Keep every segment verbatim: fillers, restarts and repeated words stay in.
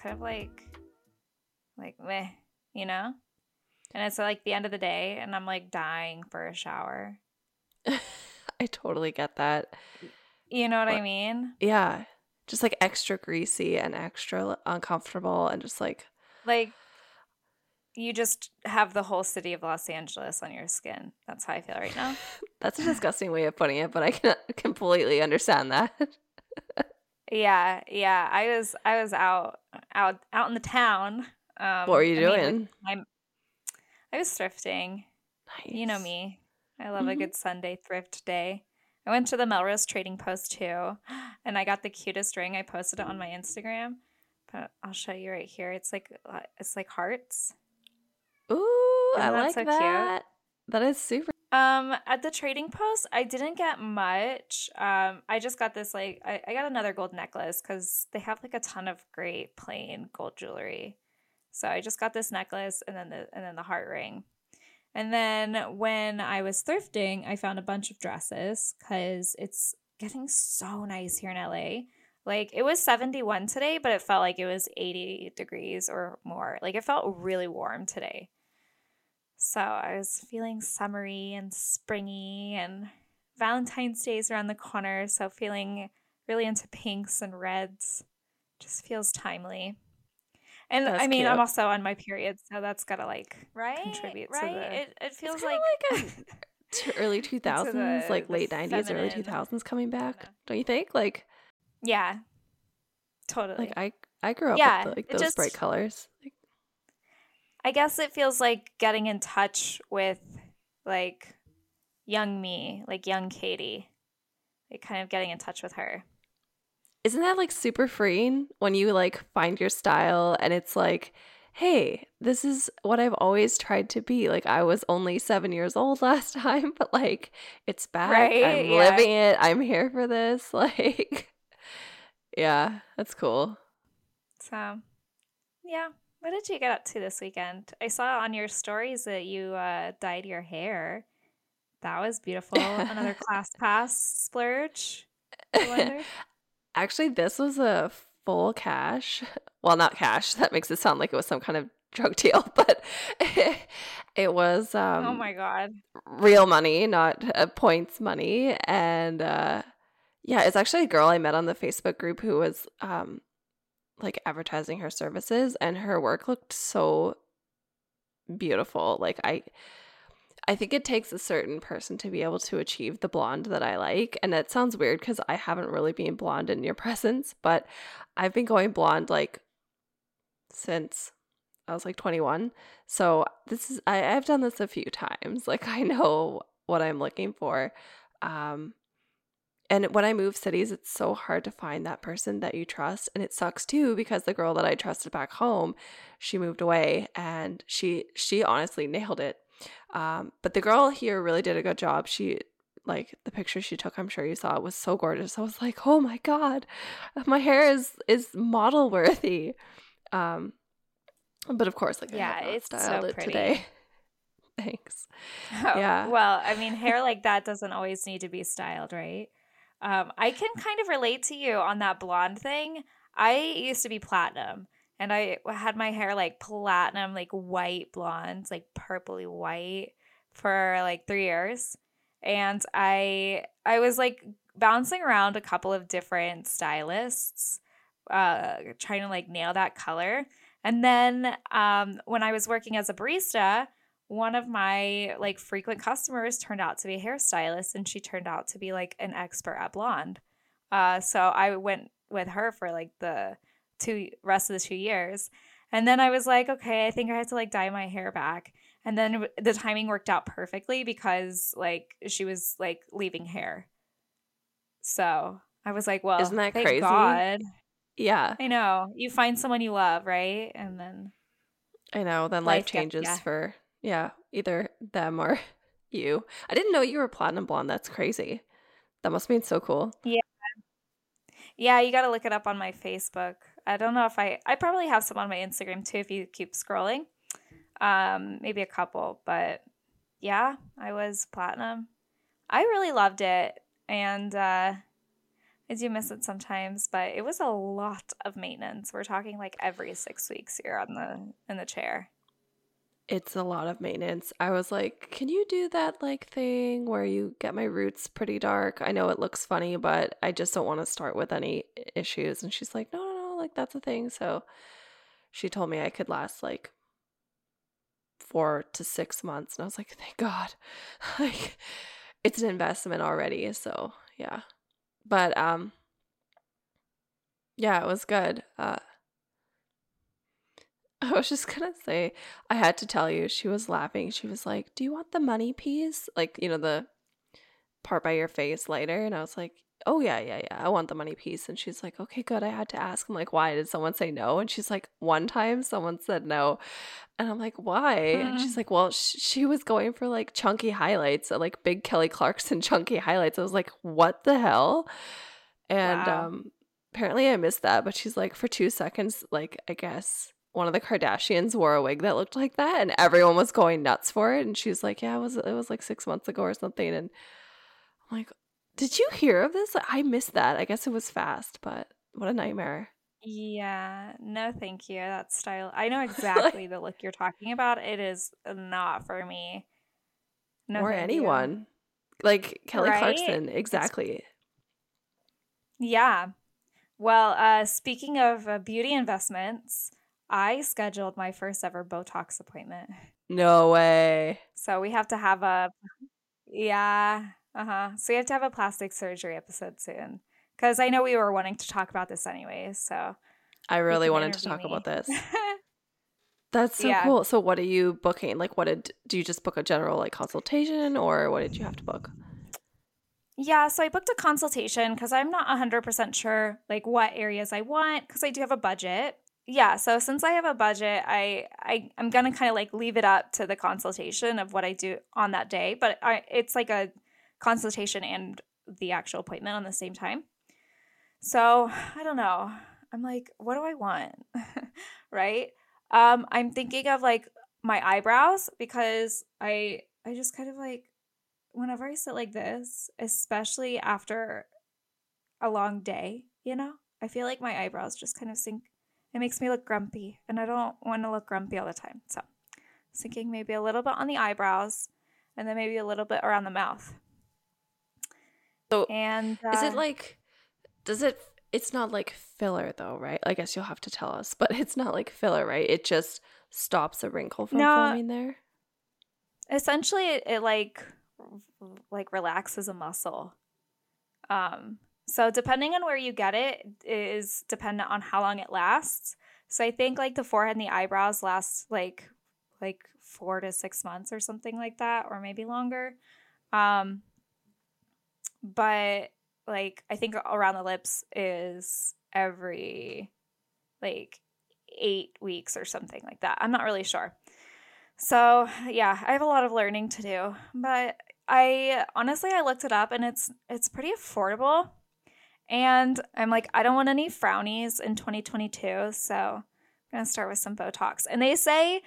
Kind of like like meh, you know? And it's like the end of the day and I'm like dying for a shower. I totally get that. You know what but, I mean? Yeah. Just like extra greasy and extra uncomfortable and just like like you just have the whole city of Los Angeles on your skin. That's how I feel right now. That's a disgusting way of putting it, but I can completely understand that. Yeah, yeah. I was I was out out out in the town. Um, what were you I doing? My, I was thrifting. Nice. You know me. I love mm-hmm. a good Sunday thrift day. I went to the Melrose Trading Post too, and I got the cutest ring. I posted it on my Instagram, but I'll show you right here. It's like it's like hearts. Ooh, Isn't I that like so that. Cute? That is super. Um, at the Trading Post, I didn't get much. Um, I just got this, like, I, I got another gold necklace because they have, like, a ton of great plain gold jewelry. So I just got this necklace and then the and then the heart ring. And then when I was thrifting, I found a bunch of dresses because it's getting so nice here in L A. Like, it was seventy-one today, but it felt like it was eighty degrees or more. Like, it felt really warm today. So I was feeling summery and springy, and Valentine's Day is around the corner, so feeling really into pinks and reds just feels timely. And that's I mean, cute. I'm also on my period, so that's gotta like right, contribute right? to the. It, it feels it's like, like a, early two thousands, the, like late nineties, feminine, early two thousands coming back. Don't you think? Like, yeah, totally. Like I, I grew up yeah, with the, like those just, bright colors. Like, I guess it feels like getting in touch with, like, young me, like young Katie, like kind of getting in touch with her. Isn't that, like, super freeing when you, like, find your style and it's like, hey, this is what I've always tried to be. Like, I was only seven years old last time, but, like, it's back. Right? I'm yeah. living it. I'm here for this. Like, yeah, that's cool. So, yeah. What did you get up to this weekend? I saw on your stories that you uh, dyed your hair. That was beautiful. Another class pass splurge. Actually, this was a full cash. Well, not cash. That makes it sound like it was some kind of drug deal, but it, it was. Um, oh my god! Real money, not uh, points money, and uh, yeah, it's actually a girl I met on the Facebook group who was. Um, like advertising her services, and her work looked so beautiful. Like I I think it takes a certain person to be able to achieve the blonde that I like, and that sounds weird because I haven't really been blonde in your presence, but I've been going blonde like since I was like twenty-one, so this is I, I've done this a few times. Like I know what I'm looking for. um And when I move cities, it's so hard to find that person that you trust. And it sucks too, because the girl that I trusted back home, she moved away and she she honestly nailed it. Um, but the girl here really did a good job. She, like the picture she took, I'm sure you saw it, was so gorgeous. I was like, oh my God, my hair is is model worthy. Um, but of course, like I yeah, it's styled so it pretty. Today. Thanks. Oh, yeah. Well, I mean, hair like that doesn't always need to be styled, right? Um, I can kind of relate to you on that blonde thing. I used to be platinum, and I had my hair like platinum, like white blonde, like purpley white for like three years. And I I was like bouncing around a couple of different stylists, uh, trying to like nail that color. And then um, when I was working as a barista, one of my like frequent customers turned out to be a hairstylist, and she turned out to be like an expert at blonde. Uh, so I went with her for like the two rest of the two years. And then I was like, okay, I think I have to like dye my hair back. And then the timing worked out perfectly because like she was like leaving hair. So I was like, well, isn't that thank crazy? God. Yeah. I know. You find someone you love, right? And then I know. Then life, life changes yeah. for yeah, either them or you. I didn't know you were platinum blonde. That's crazy. That must have been so cool. Yeah. Yeah, you got to look it up on my Facebook. I don't know if I – I probably have some on my Instagram too if you keep scrolling. Um, maybe a couple. But, yeah, I was platinum. I really loved it. And uh, I do miss it sometimes. But it was a lot of maintenance. We're talking like every six weeks here on the in the chair. It's a lot of maintenance. I was like, can you do that like thing where you get my roots pretty dark? I know it looks funny, but I just don't want to start with any issues. And she's like, no, no, no, like that's a thing. So she told me I could last like four to six months. And I was like, thank God. Like it's an investment already. So yeah. But um, yeah, it was good. Uh, I was just going to say, I had to tell you, she was laughing. She was like, do you want the money piece? Like, you know, the part by your face later. And I was like, oh, yeah, yeah, yeah. I want the money piece. And she's like, okay, good. I had to ask. I'm like, why? Did someone say no? And she's like, one time someone said no. And I'm like, why? Mm-hmm. And she's like, well, sh- she was going for like chunky highlights, like big Kelly Clarkson chunky highlights. I was like, what the hell? And wow. um, apparently I missed that. But she's like, for two seconds, like, I guess one of the Kardashians wore a wig that looked like that and everyone was going nuts for it. And she was like, yeah, it was, it was like six months ago or something. And I'm like, did you hear of this? I missed that. I guess it was fast, but what a nightmare. Yeah. No, thank you. That style. I know exactly like, the look you're talking about. It is not for me. No, or anyone you. Like Kelly right? Clarkson. Exactly. It's- yeah. Well, uh, speaking of uh, beauty investments, I scheduled my first ever Botox appointment. No way. So we have to have a, yeah, uh-huh. So we have to have a plastic surgery episode soon. Because I know we were wanting to talk about this anyway, so. I really wanted to talk me. about this. That's so yeah. cool. So what are you booking? Like what did, do you just book a general like consultation or what did you have to book? Yeah, so I booked a consultation because I'm not one hundred percent sure like what areas I want because I do have a budget. Yeah, so since I have a budget, I, I, I'm going to kind of like leave it up to the consultation of what I do on that day. But I, it's like a consultation and the actual appointment on the same time. So I don't know. I'm like, what do I want? Right? Um, I'm thinking of like my eyebrows because I I just kind of like whenever I sit like this, especially after a long day, you know, I feel like my eyebrows just kind of sink. It makes me look grumpy, and I don't want to look grumpy all the time. So I was thinking maybe a little bit on the eyebrows and then maybe a little bit around the mouth. So and uh, is it like – does it – it's not like filler though, right? I guess you'll have to tell us, but it's not like filler, right? It just stops a wrinkle from no, forming there? Essentially, it, it like like relaxes a muscle. Um So depending on where you get it is dependent on how long it lasts. So I think like the forehead and the eyebrows last like like four to six months or something like that, or maybe longer. Um, but like I think around the lips is every like eight weeks or something like that. I'm not really sure. So yeah, I have a lot of learning to do. But I honestly I looked it up and it's it's pretty affordable. And I'm like, I don't want any frownies in twenty twenty-two, so I'm going to start with some Botox. And they say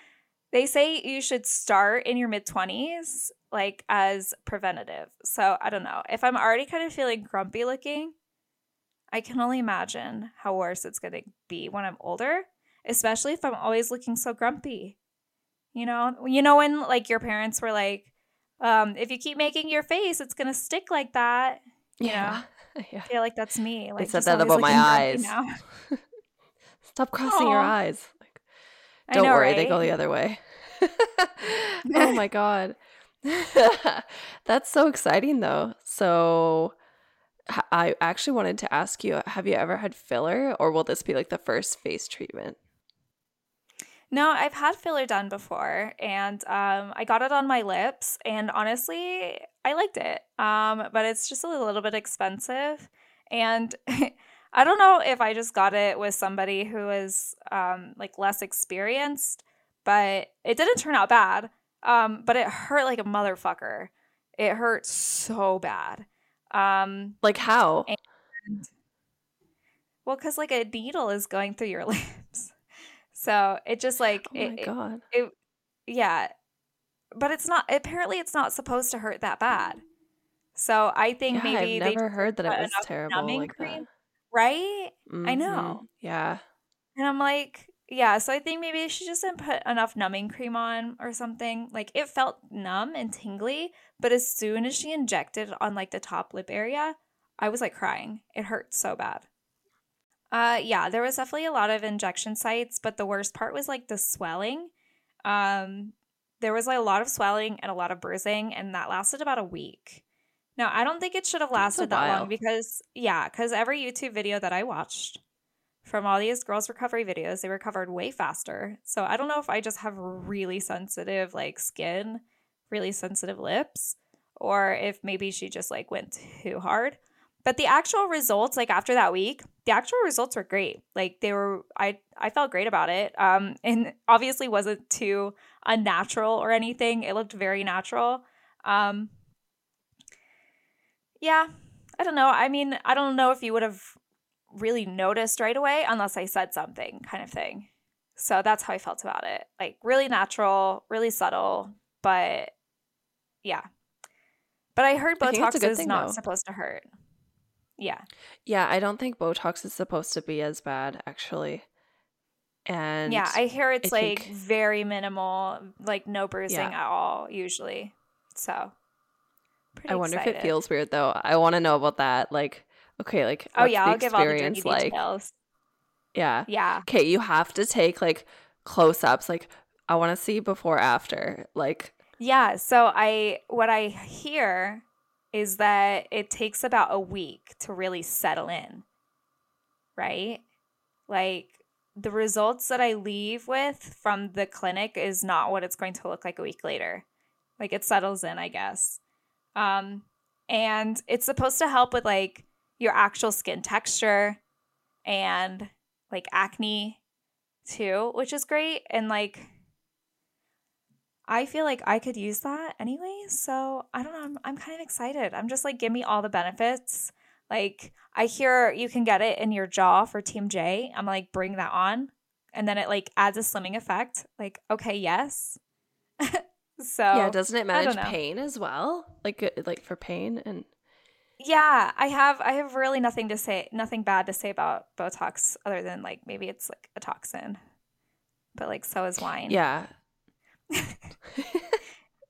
they say you should start in your mid-twenties, like, as preventative. So I don't know. If I'm already kind of feeling grumpy looking, I can only imagine how worse it's going to be when I'm older, especially if I'm always looking so grumpy. You know? You know when, like, your parents were like, um, if you keep making your face, it's going to stick like that? You yeah. know? Yeah. I feel like that's me. Like, they said that about my eyes. Now. Stop crossing Aww. your eyes. Like, don't I know, worry, right? They go the other way. Oh my God. That's so exciting though. So I actually wanted to ask you, have you ever had filler or will this be like the first face treatment? No, I've had filler done before, and um, I got it on my lips, and honestly, I liked it, um, but it's just a little bit expensive, and I don't know if I just got it with somebody who is um, like less experienced, but it didn't turn out bad, um, but it hurt like a motherfucker. It hurt so bad. Um, like how? And, well, because like a needle is going through your lips. So it just like, oh my it, God. It, it, yeah, but it's not, apparently it's not supposed to hurt that bad. So I think yeah, maybe I've never they heard that it was terrible like cream, that. Right? Mm-hmm. I know. Yeah. And I'm like, yeah, so I think maybe she just didn't put enough numbing cream on or something. Like it felt numb and tingly, but as soon as she injected on like the top lip area, I was like crying. It hurt so bad. Uh, yeah, there was definitely a lot of injection sites, but the worst part was like the swelling. Um, there was like a lot of swelling and a lot of bruising, and that lasted about a week. Now, I don't think it should have lasted that long because, yeah, because every YouTube video that I watched from all these girls' recovery videos, they recovered way faster. So I don't know if I just have really sensitive like skin, really sensitive lips, or if maybe she just like went too hard. But the actual results, like after that week, the actual results were great. Like they were, I I felt great about it. Um, and obviously wasn't too unnatural or anything. It looked very natural. Um, yeah, I don't know. I mean, I don't know if you would have really noticed right away unless I said something kind of thing. So that's how I felt about it. Like really natural, really subtle, but yeah. But I heard Botox is not supposed to hurt. Yeah. Yeah, I don't think Botox is supposed to be as bad, actually. And yeah, I hear it's I like think... very minimal, like no bruising yeah. at all, usually. So, pretty I wonder excited. If it feels weird, though. I want to know about that. Like, okay, like, oh, what's yeah, the I'll experience give all the like? Details. Yeah. Yeah. Okay, you have to take like close ups. Like, I want to see before, after. Like, yeah. So, I, what I hear is that it takes about a week to really settle in, right? Like the results that I leave with from the clinic is not what it's going to look like a week later. Like it settles in, I guess. Um, and it's supposed to help with like your actual skin texture and like acne too, which is great. And like I feel like I could use that anyway, so I don't know. I'm, I'm kind of excited. I'm just like, give me all the benefits. Like I hear you can get it in your jaw for Team J. I'm like, bring that on, and then it like adds a slimming effect. Like, okay, yes. So yeah, doesn't it manage pain as well? Like like for pain and yeah, I have I have really nothing to say, nothing bad to say about Botox other than like maybe it's like a toxin, but like so is wine. Yeah.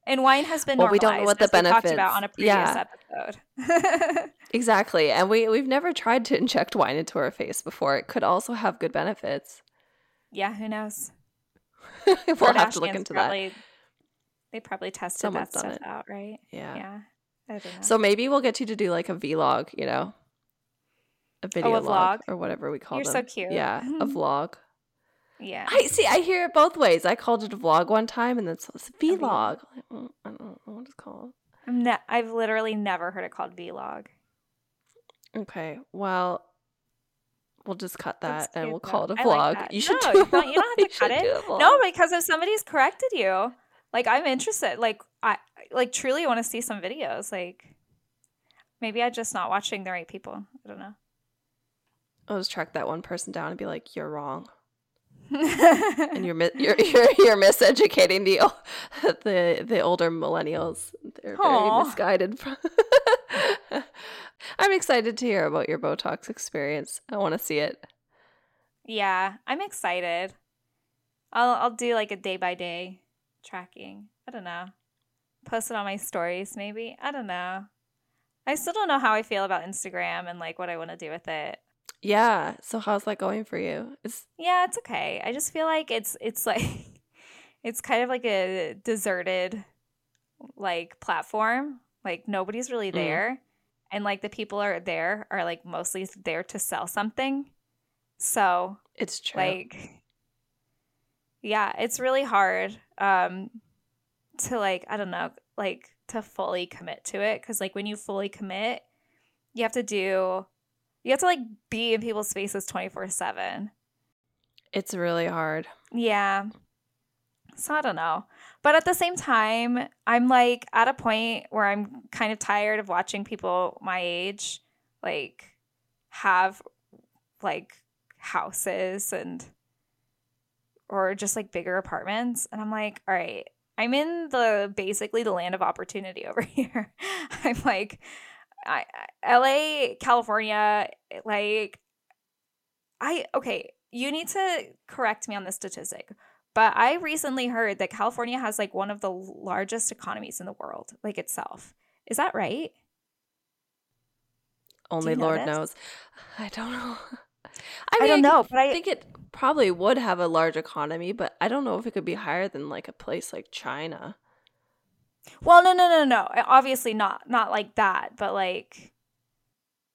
And wine has been well, normalized, we don't know what the benefits talked about on a previous yeah. episode. Exactly. And we, we've never tried to inject wine into our face before. It could also have good benefits. Yeah, who knows? We'll Kardashians have to look into probably, that. They probably tested Someone's that stuff it. out, right? Yeah. Yeah. I don't know. So maybe we'll get you to do like a vlog, you know, a video oh, a log, vlog or whatever we call it. You're them. So cute. Yeah, a vlog. Yeah, I see. I hear it both ways. I called it a vlog one time, and it's vlog. I don't know what it's called. I'm ne- I've literally never heard it called vlog. Okay, well, we'll just cut that, and we'll call it a vlog. Like you should no, do. You don't, you don't have to cut it. No, because if somebody's corrected you, like I'm interested. Like I like truly want to see some videos. Like maybe I'm just not watching the right people. I don't know. I'll just track that one person down and be like, "You're wrong." And you're, you're you're you're miseducating the the the older millennials. They're Aww. very misguided. I'm excited to hear about your Botox experience. I want to see it. Yeah, I'm excited. I'll I'll do like a day by day tracking. I don't know. Post it on my stories, maybe. I don't know. I still don't know how I feel about Instagram and like what I want to do with it. Yeah. So how's that going for you? It's- yeah, it's okay. I just feel like it's it's like it's kind of like a deserted like platform. Like nobody's really there. Mm. And like the people are there are like mostly there to sell something. So it's true. Like Yeah, it's really hard um, to like, I don't know, like to fully commit to it. Because like when you fully commit, you have to do, you have to like be in people's faces twenty-four seven. It's really hard. Yeah. So I don't know. But at the same time, I'm like at a point where I'm kind of tired of watching people my age like have like houses and or just like bigger apartments. And I'm like, all right, I'm in the basically the land of opportunity over here. I'm like I, L A, California, like I okay, you need to correct me on this statistic. But I recently heard that California has like one of the largest economies in the world, like itself. Is that right? Only Lord knows. I don't know. I, mean, I don't know, but I think it probably would have a large economy, but I don't know if it could be higher than like a place like China. Well, no, no, no, no. Obviously not, not like that, but like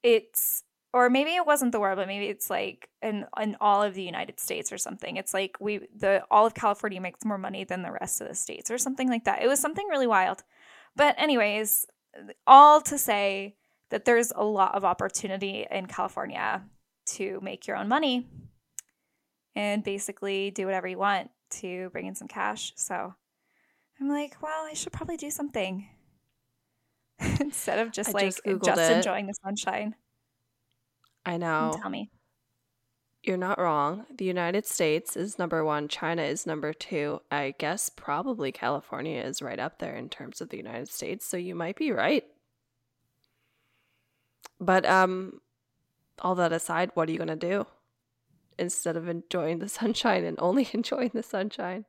it's. Or maybe it wasn't the world, but maybe it's like in, in all of the United States or something. It's like we the all of California makes more money than the rest of the states or something like that. It was something really wild. But anyways, all to say that there's a lot of opportunity in California to make your own money and basically do whatever you want to bring in some cash. So I'm like, well, I should probably do something instead of just like just, just enjoying the sunshine. I know. Tell me. You're not wrong. The United States is number one. China is number two. I guess probably California is right up there in terms of the United States. So you might be right. But um, all that aside, what are you going to do instead of enjoying the sunshine and only enjoying the sunshine?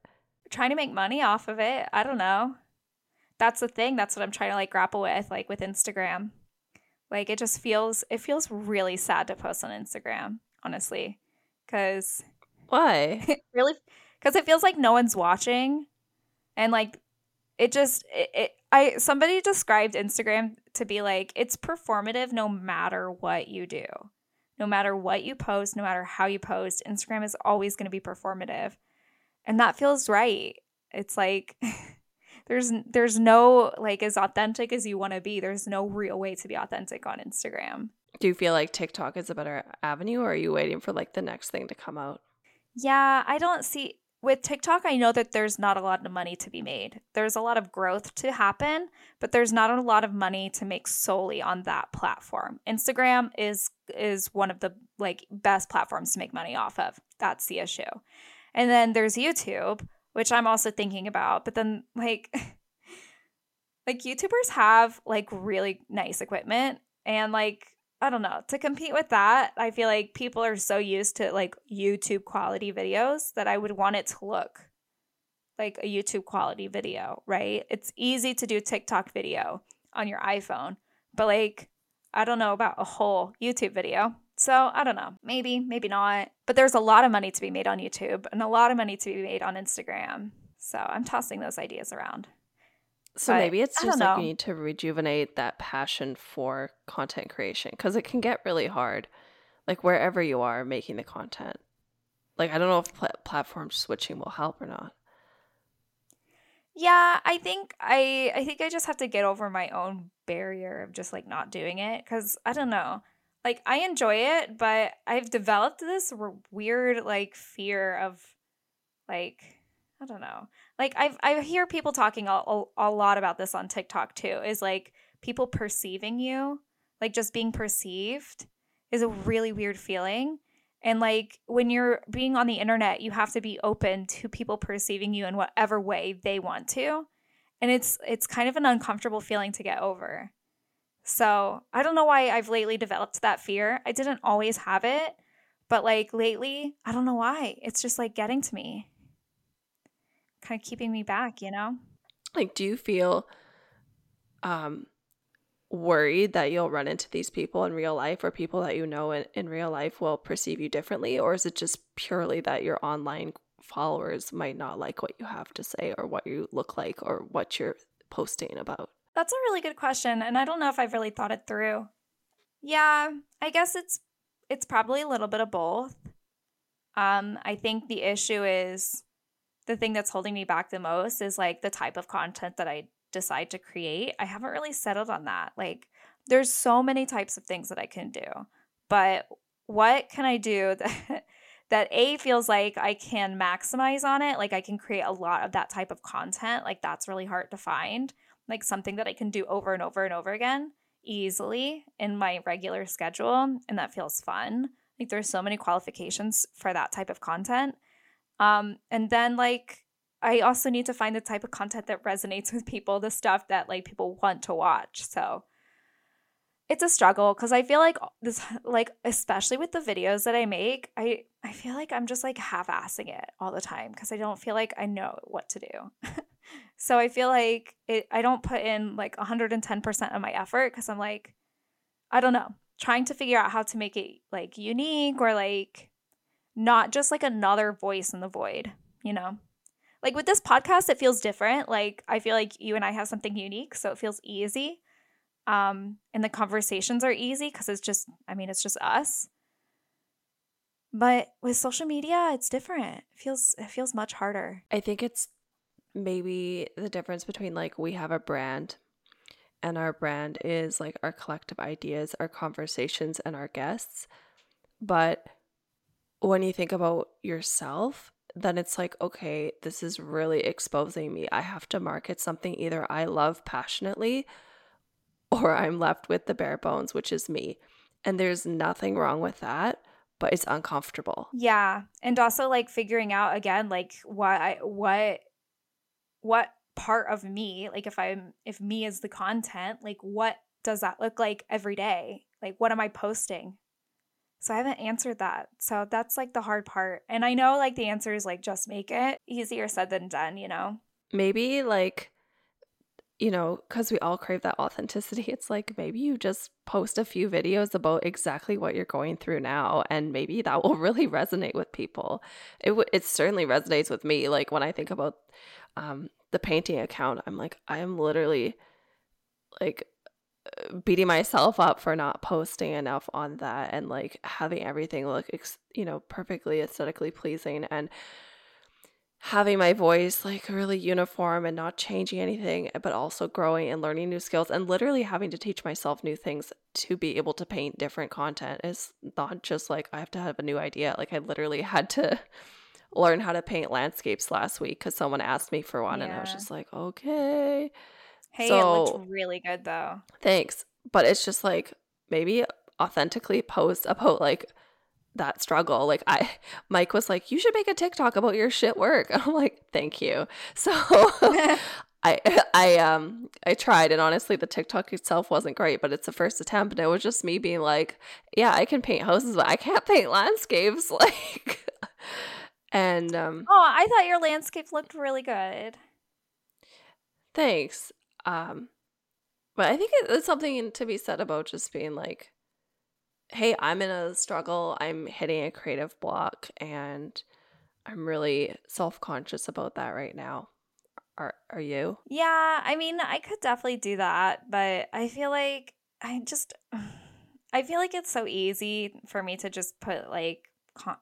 Trying to make money off of it. I don't know. That's the thing. That's what I'm trying to like grapple with, like with Instagram. Like, it just feels, it feels really sad to post on Instagram, honestly, because... Why? It really, because it feels like no one's watching, and, like, it just, it, it, I, somebody described Instagram to be, like, it's performative no matter what you do. No matter what you post, no matter how you post, Instagram is always going to be performative, and that feels right. It's like... There's there's no, like, as authentic as you want to be. There's no real way to be authentic on Instagram. Do you feel like TikTok is a better avenue, or are you waiting for, like, the next thing to come out? Yeah, I don't see – with TikTok, I know that there's not a lot of money to be made. There's a lot of growth to happen, but there's not a lot of money to make solely on that platform. Instagram is is one of the, like, best platforms to make money off of. That's the issue. And then there's YouTube, which I'm also thinking about. But then, like, like YouTubers have, like, really nice equipment. And, like, I don't know. To compete with that, I feel like people are so used to, like, YouTube quality videos that I would want it to look like a YouTube quality video, right? It's easy to do TikTok video on your iPhone. But, like, I don't know about a whole YouTube video. So I don't know. Maybe, maybe not. But there's a lot of money to be made on YouTube and a lot of money to be made on Instagram. So I'm tossing those ideas around. So but maybe it's just like you need to rejuvenate that passion for content creation, because it can get really hard, like wherever you are making the content. Like, I don't know if pl- platform switching will help or not. Yeah, I think I, I think I just have to get over my own barrier of just like not doing it, because I don't know. Like, I enjoy it, but I've developed this r- weird, like, fear of, like, I don't know. Like, I I hear people talking a, a, a lot about this on TikTok, too, is, like, people perceiving you, like, just being perceived is a really weird feeling. And, like, when you're being on the internet, you have to be open to people perceiving you in whatever way they want to. And it's it's kind of an uncomfortable feeling to get over. So I don't know why I've lately developed that fear. I didn't always have it, but like lately, I don't know why. It's just like getting to me, kind of keeping me back, you know? Like, do you feel um, worried that you'll run into these people in real life, or people that you know in, in real life will perceive you differently? Or is it just purely that your online followers might not like what you have to say, or what you look like, or what you're posting about? That's a really good question, and I don't know if I've really thought it through. Yeah, I guess it's it's probably a little bit of both. Um, I think the issue is the thing that's holding me back the most is like the type of content that I decide to create. I haven't really settled on that. Like there's so many types of things that I can do, but what can I do that that A feels like I can maximize on it? Like I can create a lot of that type of content. Like that's really hard to find. Like something that I can do over and over and over again easily in my regular schedule. And that feels fun. Like there's so many qualifications for that type of content. Um, and then like, I also need to find the type of content that resonates with people, the stuff that like people want to watch. So it's a struggle because I feel like this, like, especially with the videos that I make, I, I feel like I'm just like half-assing it all the time because I don't feel like I know what to do. So I feel like it, I don't put in like one hundred ten percent of my effort because I'm like, I don't know, trying to figure out how to make it like unique or like not just like another voice in the void, you know? Like with this podcast, it feels different. Like I feel like you and I have something unique, so it feels easy. Um, and the conversations are easy because it's just, I mean, it's just us. But with social media, it's different. It feels, it feels much harder. I think it's maybe the difference between like we have a brand and our brand is like our collective ideas, our conversations, and our guests. But when you think about yourself, then it's like, okay, this is really exposing me. I have to market something either I love passionately or I'm left with the bare bones, which is me. And there's nothing wrong with that, but it's uncomfortable. Yeah. And also like figuring out again, like what, I, what, what part of me, like if I'm, if me is the content, like what does that look like every day? Like what am I posting? So I haven't answered that. So that's like the hard part. And I know like the answer is like just make it. Easier said than done, you know? Maybe like, you know, because we all crave that authenticity. It's like maybe you just post a few videos about exactly what you're going through now. And maybe that will really resonate with people. It, w- it certainly resonates with me. Like when I think about um, the painting account, I'm like, I am literally like beating myself up for not posting enough on that and like having everything look, you know, perfectly aesthetically pleasing and having my voice like really uniform and not changing anything, but also growing and learning new skills and literally having to teach myself new things to be able to paint different content. It's not just like I have to have a new idea. Like I literally had to learn how to paint landscapes last week because someone asked me for one. Yeah. And I was just like, okay. Hey, so, it looked really good though. Thanks. But it's just like maybe authentically post about like that struggle. Like I, Mike was like, you should make a TikTok about your shit work. And I'm like, thank you. So I, I, um, I tried, and honestly the TikTok itself wasn't great, but it's the first attempt. And it was just me being like, yeah, I can paint houses, but I can't paint landscapes. Like, and, um, oh, I thought your landscape looked really good. Thanks. Um, but I think it's something to be said about just being like, hey, I'm in a struggle. I'm hitting a creative block and I'm really self-conscious about that right now. Are are you? Yeah. I mean, I could definitely do that, but I feel like I just, I feel like it's so easy for me to just put like,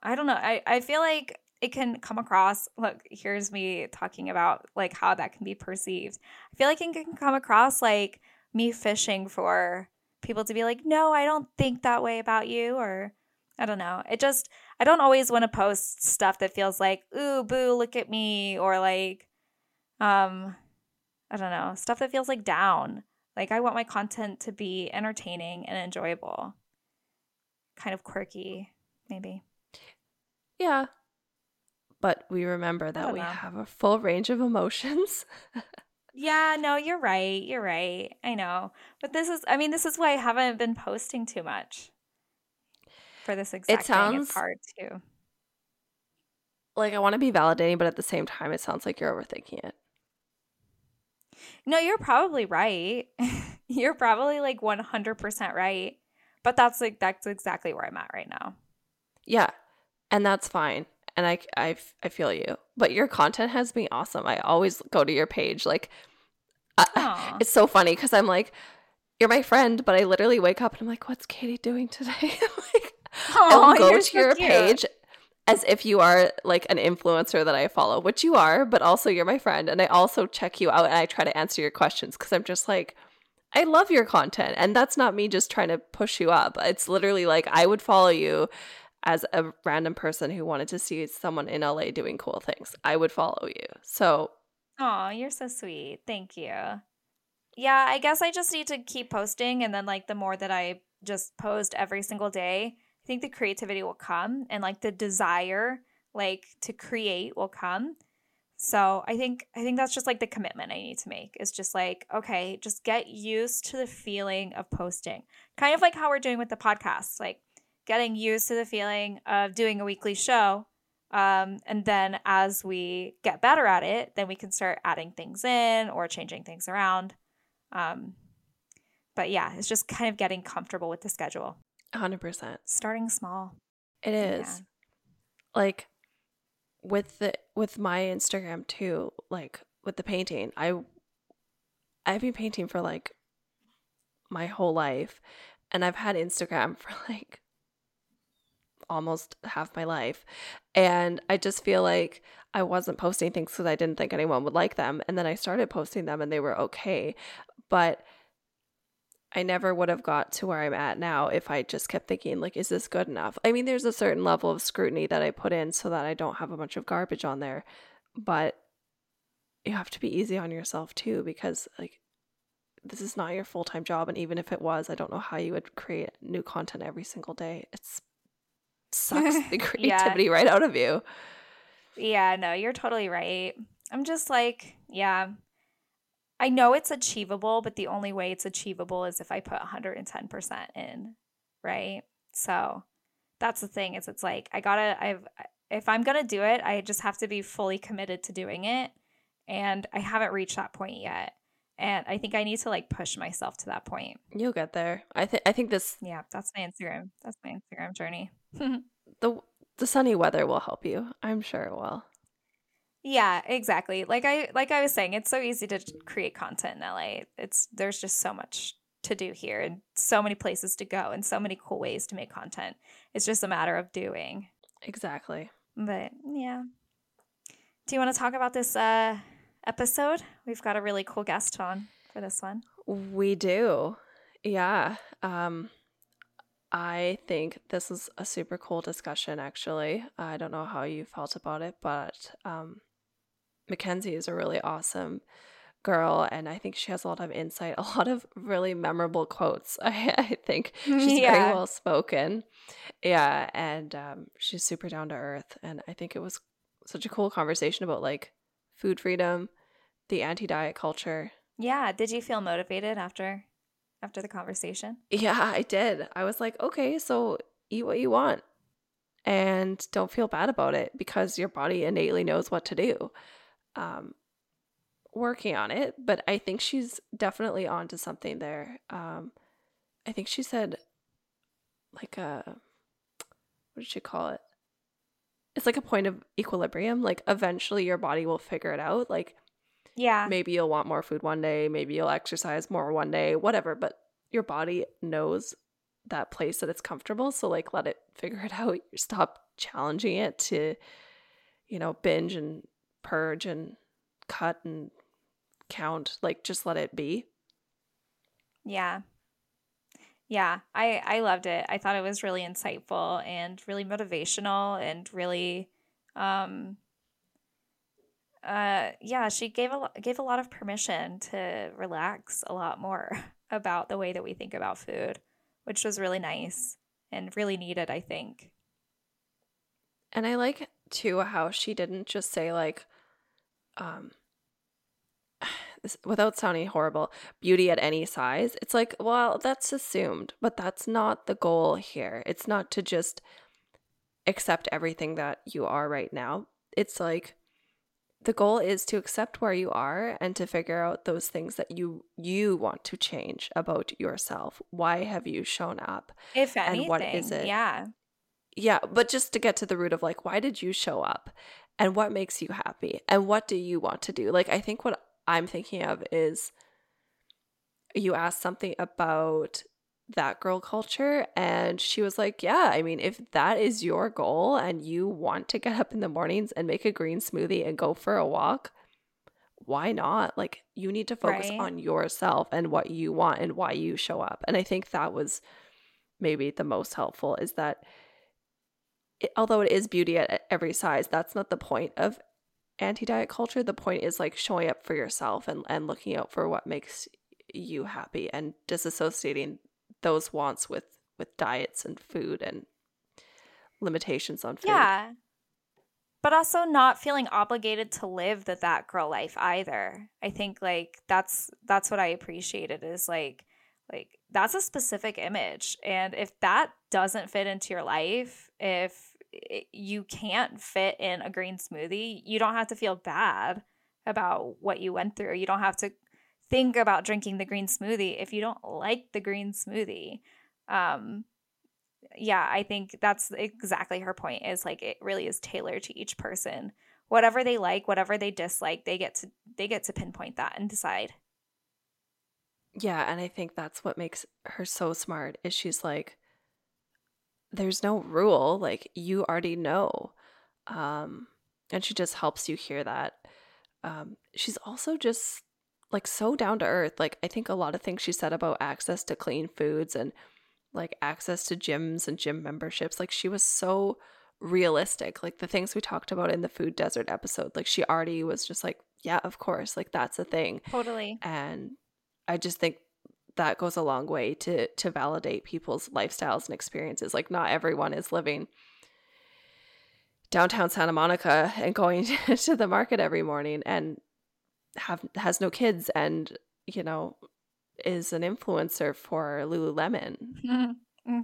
I don't know. I, I feel like it can come across, look, here's me talking about like how that can be perceived. I feel like it can come across like me fishing for people to be like, no, I don't think that way about you, or I don't know. It just, I don't always want to post stuff that feels like, ooh, boo, look at me, or like, um, I don't know, stuff that feels like down. Like I want my content to be entertaining and enjoyable, kind of quirky, maybe. Yeah. But we remember that we know. have a full range of emotions. Yeah, no, you're right. You're right. I know. But this is, I mean, this is why I haven't been posting too much for this exact it sounds thing. It's hard too. Like I want to be validating, but at the same time, it sounds like you're overthinking it. No, you're probably right. You're probably like one hundred percent right. But that's like, that's exactly where I'm at right now. Yeah. And that's fine. And I, I, I feel you. But your content has been awesome. I always go to your page. Like, I, it's so funny because I'm like, you're my friend. But I literally wake up and I'm like, what's Katie doing today? Like, I'll go to so your cute. page as if you are like an influencer that I follow, which you are, but also you're my friend. And I also check you out and I try to answer your questions because I'm just like, I love your content. And that's not me just trying to push you up. It's literally like I would follow you as a random person who wanted to see someone in L A doing cool things. I would follow you. So. Aw, you're so sweet. Thank you. Yeah, I guess I just need to keep posting. And then like the more that I just post every single day, I think the creativity will come and like the desire like to create will come. So I think I think that's just like the commitment I need to make. It's just like, okay, just get used to the feeling of posting. Kind of like how we're doing with the podcast, like getting used to the feeling of doing a weekly show. Um, and then as we get better at it, then we can start adding things in or changing things around. Um, but yeah, it's just kind of getting comfortable with the schedule. one hundred percent. Starting small. It is. Yeah. Like with the with my Instagram too, like with the painting, I I've been painting for like my whole life, and I've had Instagram for like almost half my life, and I just feel like I wasn't posting things because I didn't think anyone would like them, and then I started posting them and they were okay, but I never would have got to where I'm at now if I just kept thinking like, is this good enough? I mean, there's a certain level of scrutiny that I put in so that I don't have a bunch of garbage on there, but you have to be easy on yourself too, because like this is not your full-time job, and even if it was, I don't know how you would create new content every single day. It's sucks the creativity yeah. right out of you. Yeah, no, you're totally right. I'm just like, yeah, I know it's achievable, but the only way it's achievable is if I put one hundred ten percent in, right? So that's the thing is it's like I gotta, I've, if I'm gonna do it, I just have to be fully committed to doing it, and I haven't reached that point yet. And I think I need to like push myself to that point. You'll get there. I think. I think this. Yeah, that's my Instagram. That's my Instagram journey. the The sunny weather will help you. I'm sure it will. Yeah, exactly. Like I like I was saying, it's so easy to create content in L A. It's there's just so much to do here, and so many places to go, and so many cool ways to make content. It's just a matter of doing. Exactly. But yeah. Do you want to talk about this? Uh, episode? We've got a really cool guest on for this one. We do. Yeah. Um, I think this is a super cool discussion, actually. I don't know how you felt about it, but um, Mackenzie is a really awesome girl, and I think she has a lot of insight, a lot of really memorable quotes. I, I think she's yeah. very well spoken. Yeah. And um, she's super down to earth. And I think it was such a cool conversation about like food freedom, the anti-diet culture. Yeah. Did you feel motivated after after the conversation? Yeah, I did. I was like, okay, so eat what you want and don't feel bad about it because your body innately knows what to do. Um, working on it, but I think she's definitely onto something there. Um, I think she said like a, what did she call it? It's like a point of equilibrium. Like eventually your body will figure it out. Like, yeah, maybe you'll want more food one day. Maybe you'll exercise more one day, whatever. But your body knows that place that it's comfortable. So like, let it figure it out. Stop challenging it to, you know, binge and purge and cut and count. Like just let it be. Yeah. Yeah, I, I loved it. I thought it was really insightful and really motivational and really, um, uh, yeah, she gave a, gave a lot of permission to relax a lot more about the way that we think about food, which was really nice and really needed, I think. And I like, too, how she didn't just say, like, um, without sounding horrible, beauty at any size. It's like, well, that's assumed, but that's not the goal here. It's not to just accept everything that you are right now. It's like the goal is to accept where you are and to figure out those things that you you want to change about yourself. Why have you shown up? If anything, and what is it? Yeah. Yeah, but just to get to the root of like, why did you show up? And what makes you happy? And what do you want to do? Like, I think what I'm thinking of is you asked something about that girl culture. And she was like, yeah, I mean, if that is your goal and you want to get up in the mornings and make a green smoothie and go for a walk, why not? Like, you need to focus right. on yourself and what you want and why you show up. And I think that was maybe the most helpful, is that it, although it is beauty at every size, that's not the point of anti-diet culture. The point is like showing up for yourself and, and looking out for what makes you happy and disassociating those wants with, with diets and food and limitations on food. Yeah. But also not feeling obligated to live the that girl life either. I think like that's that's what I appreciated, is like like that's a specific image. And if that doesn't fit into your life, if you can't fit in a green smoothie, you don't have to feel bad about what you went through. You don't have to think about drinking the green smoothie if you don't like the green smoothie. Um, yeah, I think that's exactly her point, is like it really is tailored to each person. Whatever they like, whatever they dislike, they get to they get to pinpoint that and decide. Yeah, and I think that's what makes her so smart, is she's like, there's no rule, like you already know. Um, and she just helps you hear that. Um, she's also just like so down to earth. Like, I think a lot of things she said about access to clean foods and like access to gyms and gym memberships, like she was so realistic. Like the things we talked about in the food desert episode, like she already was just like, yeah, of course, like that's a thing. Totally. And I just think that goes a long way to to validate people's lifestyles and experiences. Like not everyone is living downtown Santa Monica and going to the market every morning and have has no kids and, you know, is an influencer for Lululemon.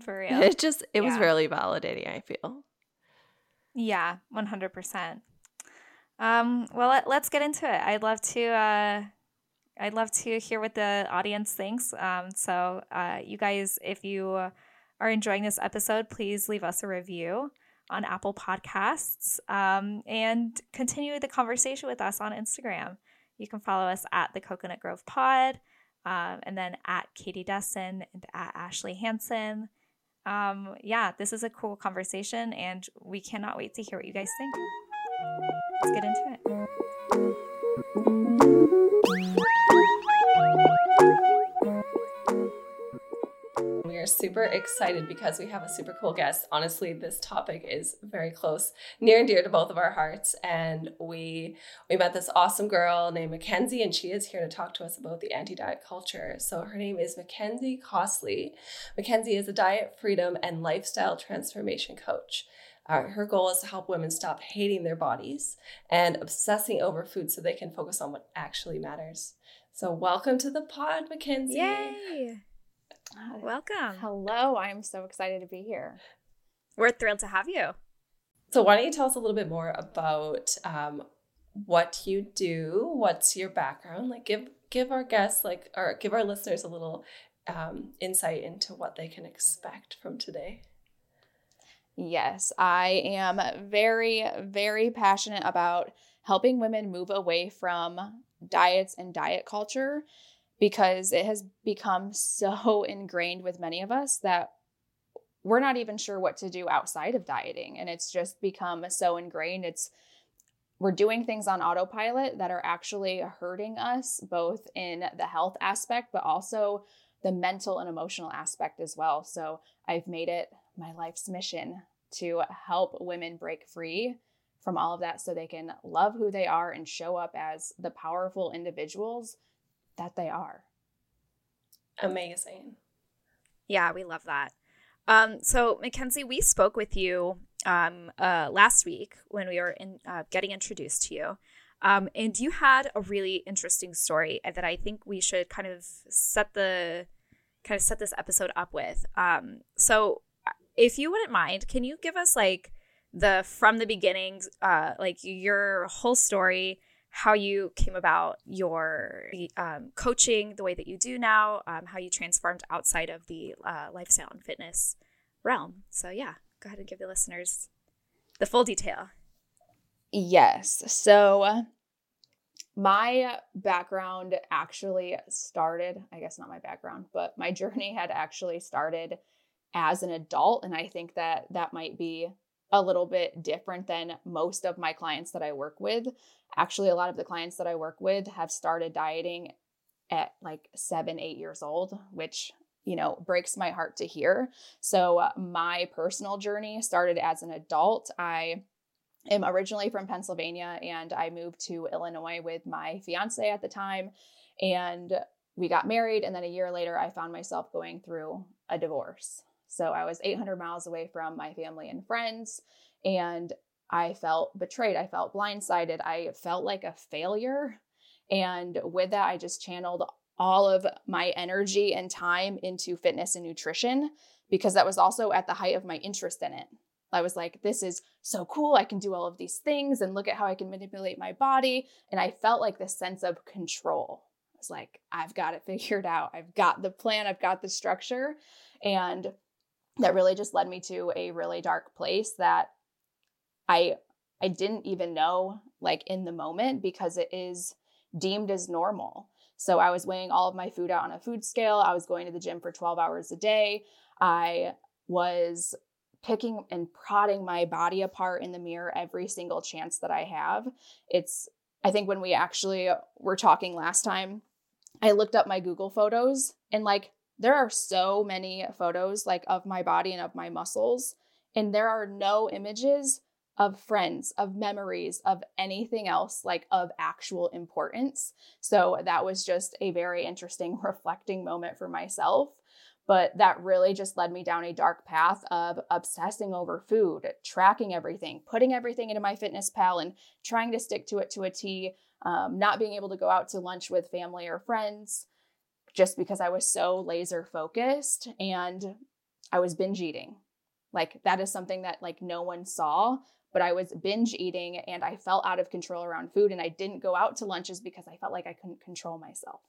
For real. It just, it yeah. was really validating, I feel. Yeah, one hundred percent. Um, well, let, let's get into it. I'd love to, uh, I'd love to hear what the audience thinks. Um, so uh, you guys, if you are enjoying this episode, please leave us a review on Apple Podcasts, um, and continue the conversation with us on Instagram. You can follow us at the Coconut Grove Pod. Um, and then at Katie Destin and at Ashleigh Hansen. Um, yeah, this is a cool conversation, and we cannot wait to hear what you guys think. Let's get into it. We are super excited because we have a super cool guest. Honestly, this topic is very close, near and dear to both of our hearts. And we we met this awesome girl named Mackenzie, and she is here to talk to us about the anti-diet culture. So her name is Mackenzie Costley. Mackenzie is a diet, freedom, and lifestyle transformation coach. Uh, her goal is to help women stop hating their bodies and obsessing over food so they can focus on what actually matters. So welcome to the pod, Mackenzie. Yay! Uh, Welcome. Hello. I'm so excited to be here. We're thrilled to have you. So why don't you tell us a little bit more about um, what you do? What's your background? Like give give our guests, like, or give our listeners a little um, insight into what they can expect from today. Yes, I am very, very passionate about helping women move away from diets and diet culture, because it has become so ingrained with many of us that we're not even sure what to do outside of dieting. And it's just become so ingrained. It's we're doing things on autopilot that are actually hurting us, both in the health aspect, but also the mental and emotional aspect as well. So I've made it my life's mission to help women break free from all of that so they can love who they are and show up as the powerful individuals that they are. Amazing. Yeah, we love that. Um, so Mackenzie, we spoke with you um, uh, last week when we were in, uh, getting introduced to you. Um, and you had a really interesting story that I think we should kind of set the kind of set this episode up with. Um, so if you wouldn't mind, can you give us like the from the beginning, uh, like your whole story, how you came about your um, coaching, the way that you do now, um, how you transformed outside of the uh, lifestyle and fitness realm. So yeah, go ahead and give the listeners the full detail. Yes. So My background actually started, I guess not my background, but my journey had actually started as an adult. And I think that that might be a little bit different than most of my clients that I work with. Actually, a lot of the clients that I work with have started dieting at like seven, eight years old, which, you know, breaks my heart to hear. So uh, my personal journey started as an adult. I am originally from Pennsylvania and I moved to Illinois with my fiance at the time, and we got married. And then a year later, I found myself going through a divorce. So I was eight hundred miles away from my family and friends, and I felt betrayed. I felt blindsided. I felt like a failure. And with that, I just channeled all of my energy and time into fitness and nutrition, because that was also at the height of my interest in it. I was like, this is so cool. I can do all of these things and look at how I can manipulate my body. And I felt like this sense of control. I was like, I've got it figured out. I've got the plan. I've got the structure. And that really just led me to a really dark place that I, I didn't even know, like, in the moment, because it is deemed as normal. So I was weighing all of my food out on a food scale. I was going to the gym for twelve hours a day. I was picking and prodding my body apart in the mirror every single chance that I have. It's, I think when we actually were talking last time, I looked up my Google photos, and like, there are so many photos like of my body and of my muscles, and there are no images of friends, of memories, of anything else like of actual importance. So that was just a very interesting reflecting moment for myself. But that really just led me down a dark path of obsessing over food, tracking everything, putting everything into MyFitnessPal and trying to stick to it to a T, um, not being able to go out to lunch with family or friends just because I was so laser focused, and I was binge eating. Like, that is something that like no one saw, but I was binge eating and I felt out of control around food, and I didn't go out to lunches because I felt like I couldn't control myself.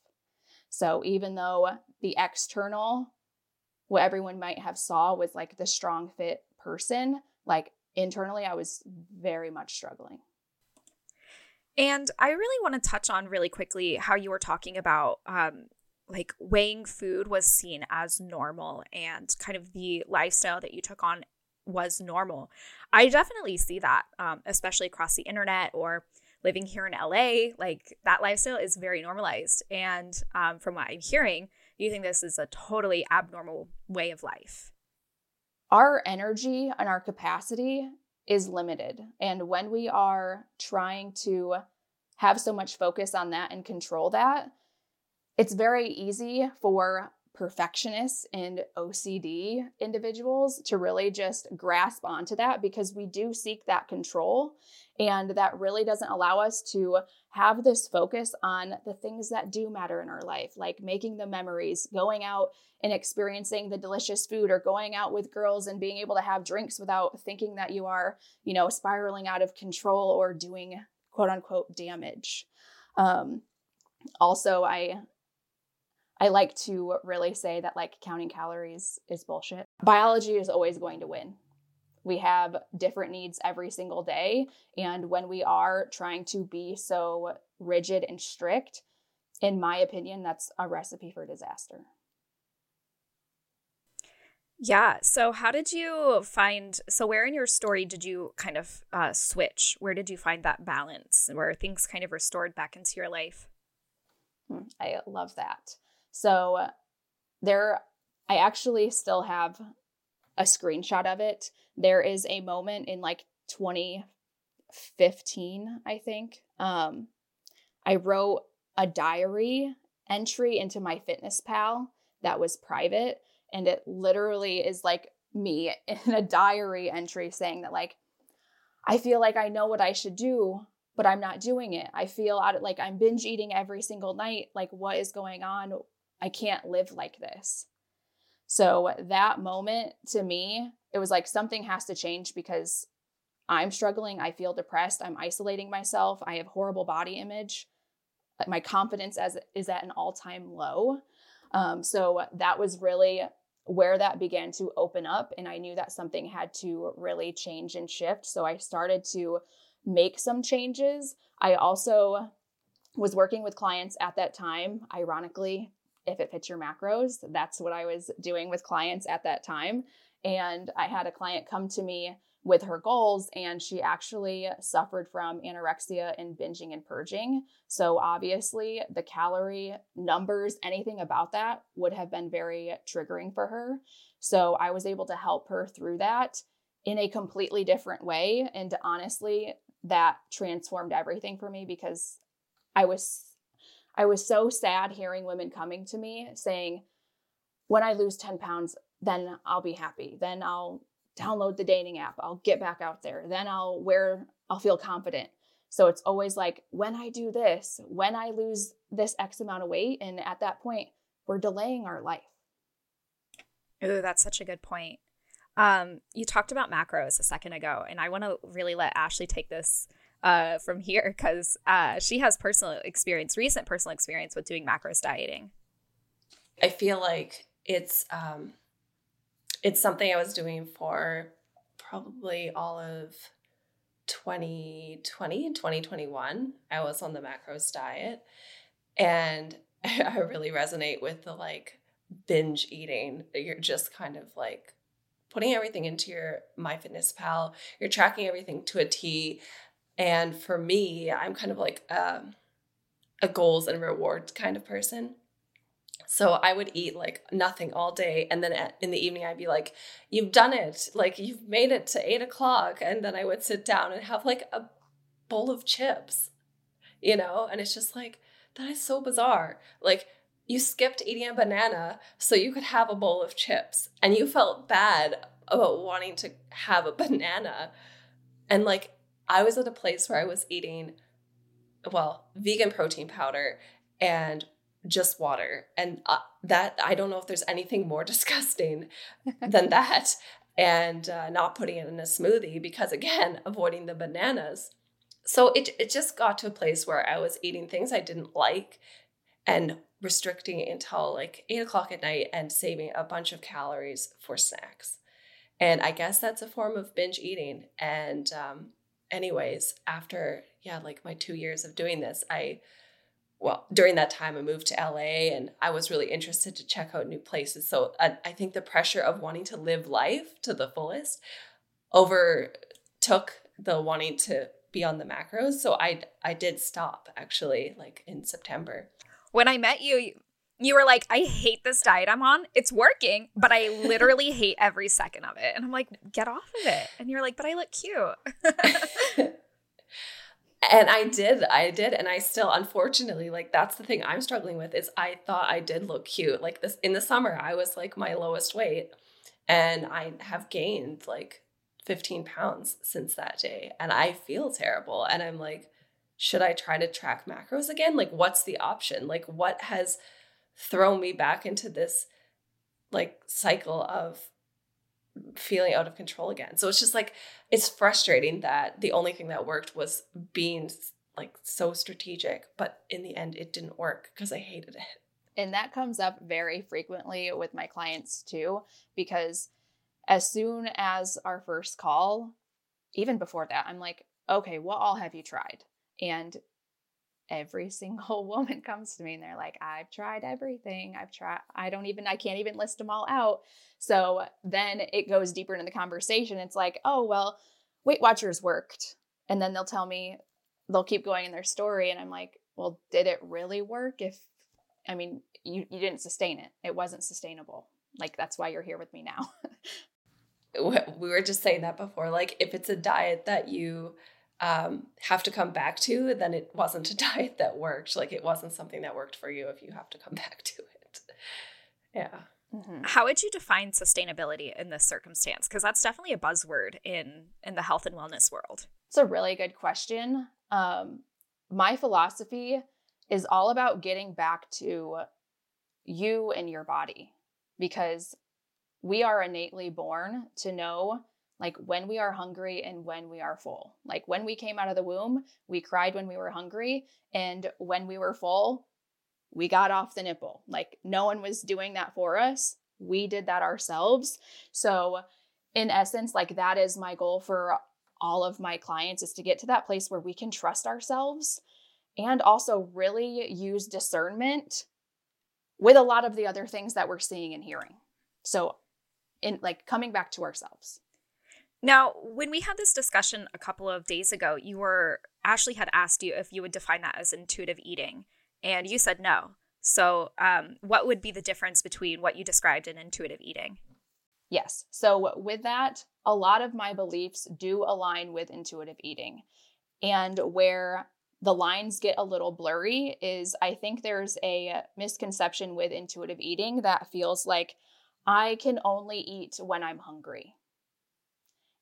So even though the external, what everyone might have saw was like the strong, fit person, like internally, I was very much struggling. And I really want to touch on really quickly how you were talking about, um, like weighing food was seen as normal and kind of the lifestyle that you took on was normal. I definitely see that, um, especially across the internet or living here in L A, like that lifestyle is very normalized. And um, from what I'm hearing, you think this is a totally abnormal way of life. Our energy and our capacity is limited. And when we are trying to have so much focus on that and control that, it's very easy for perfectionists and O C D individuals to really just grasp onto that, because we do seek that control. And that really doesn't allow us to have this focus on the things that do matter in our life, like making the memories, going out and experiencing the delicious food, or going out with girls and being able to have drinks without thinking that you are, you know, spiraling out of control or doing quote unquote damage. Um, also, I I like to really say that like counting calories is bullshit. Biology is always going to win. We have different needs every single day. And when we are trying to be so rigid and strict, in my opinion, that's a recipe for disaster. Yeah. So how did you find, so where in your story did you kind of uh, switch? Where did you find that balance where things kind of restored back into your life? I love that. So there, I actually still have a screenshot of it. There is a moment in like twenty fifteen, I think. Um, I wrote a diary entry into MyFitnessPal that was private. And it literally is like me in a diary entry saying that like, I feel like I know what I should do, but I'm not doing it. I feel out of, like I'm binge eating every single night. Like, what is going on? I can't live like this. So that moment to me, it was like something has to change because I'm struggling. I feel depressed. I'm isolating myself. I have horrible body image. My confidence as is at an all-time low. Um, so that was really where that began to open up. And I knew that something had to really change and shift. So I started to make some changes. I also was working with clients at that time. Ironically, if it fits your macros, that's what I was doing with clients at that time. And I had a client come to me with her goals, and she actually suffered from anorexia and binging and purging. So obviously the calorie numbers, anything about that would have been very triggering for her. So I was able to help her through that in a completely different way. And honestly, that transformed everything for me, because I was, I was so sad hearing women coming to me saying, when I lose ten pounds, then I'll be happy. Then I'll download the dating app. I'll get back out there. Then I'll wear, I'll feel confident. So it's always like, when I do this, when I lose this X amount of weight. And at that point, we're delaying our life. Ooh, that's such a good point. Um, you talked about macros a second ago, and I want to really let Ashleigh take this uh, from here, because uh, she has personal experience, recent personal experience with doing macros dieting. I feel like it's, um, it's something I was doing for probably all of twenty twenty and twenty twenty-one. I was on the macros diet, and I really resonate with the like binge eating. You're just kind of like putting everything into your MyFitnessPal. You're tracking everything to a T. And for me, I'm kind of like a, a goals and rewards kind of person. So I would eat like nothing all day. And then at, in the evening, I'd be like, you've done it. Like, you've made it to eight o'clock. And then I would sit down and have like a bowl of chips, you know? And it's just like, that is so bizarre. Like, you skipped eating a banana so you could have a bowl of chips, and you felt bad about wanting to have a banana. And like, I was at a place where I was eating, well, vegan protein powder and just water. And uh, that, I don't know if there's anything more disgusting than that. And uh, not putting it in a smoothie, because again, avoiding the bananas. So it it just got to a place where I was eating things I didn't like and restricting until like eight o'clock at night and saving a bunch of calories for snacks. And I guess that's a form of binge eating. And um, anyways, after, yeah, like my two years of doing this, I, well, during that time I moved to L A, and I was really interested to check out new places. So I, I think the pressure of wanting to live life to the fullest overtook the wanting to be on the macros. So I, I did stop actually like in September. When I met you, you were like, I hate this diet I'm on. It's working, but I literally hate every second of it. And I'm like, get off of it. And you're like, but I look cute. And I did. I did. And I still, unfortunately, like that's the thing I'm struggling with, is I thought I did look cute. Like this in the summer, I was like my lowest weight, and I have gained like fifteen pounds since that day. And I feel terrible. And I'm like, should I try to track macros again? Like, what's the option? Like, what has thrown me back into this like cycle of feeling out of control again? So it's just like, it's frustrating that the only thing that worked was being like so strategic, but in the end it didn't work because I hated it. And that comes up very frequently with my clients too, because as soon as our first call, even before that, I'm like, okay, what all have you tried? And every single woman comes to me and they're like, I've tried everything. I've tried, I don't even, I can't even list them all out. So then it goes deeper into the conversation. It's like, oh, well, Weight Watchers worked. And then they'll tell me, they'll keep going in their story. And I'm like, well, did it really work? If, I mean, you, you didn't sustain it. It wasn't sustainable. Like, that's why you're here with me now. We were just saying that before. Like, if it's a diet that you um, have to come back to, then it wasn't a diet that worked. Like, it wasn't something that worked for you if you have to come back to it. Yeah. Mm-hmm. How would you define sustainability in this circumstance? Because that's definitely a buzzword in, in the health and wellness world. It's a really good question. Um, my philosophy is all about getting back to you and your body, because we are innately born to know like when we are hungry and when we are full. Like when we came out of the womb, we cried when we were hungry, and when we were full, we got off the nipple. Like no one was doing that for us. We did that ourselves. So in essence, like that is my goal for all of my clients, is to get to that place where we can trust ourselves and also really use discernment with a lot of the other things that we're seeing and hearing. So in like coming back to ourselves. Now, when we had this discussion a couple of days ago, you were, Ashleigh had asked you if you would define that as intuitive eating, and you said no. So um, what would be the difference between what you described and intuitive eating? Yes. So with that, a lot of my beliefs do align with intuitive eating, and where the lines get a little blurry is I think there's a misconception with intuitive eating that feels like I can only eat when I'm hungry.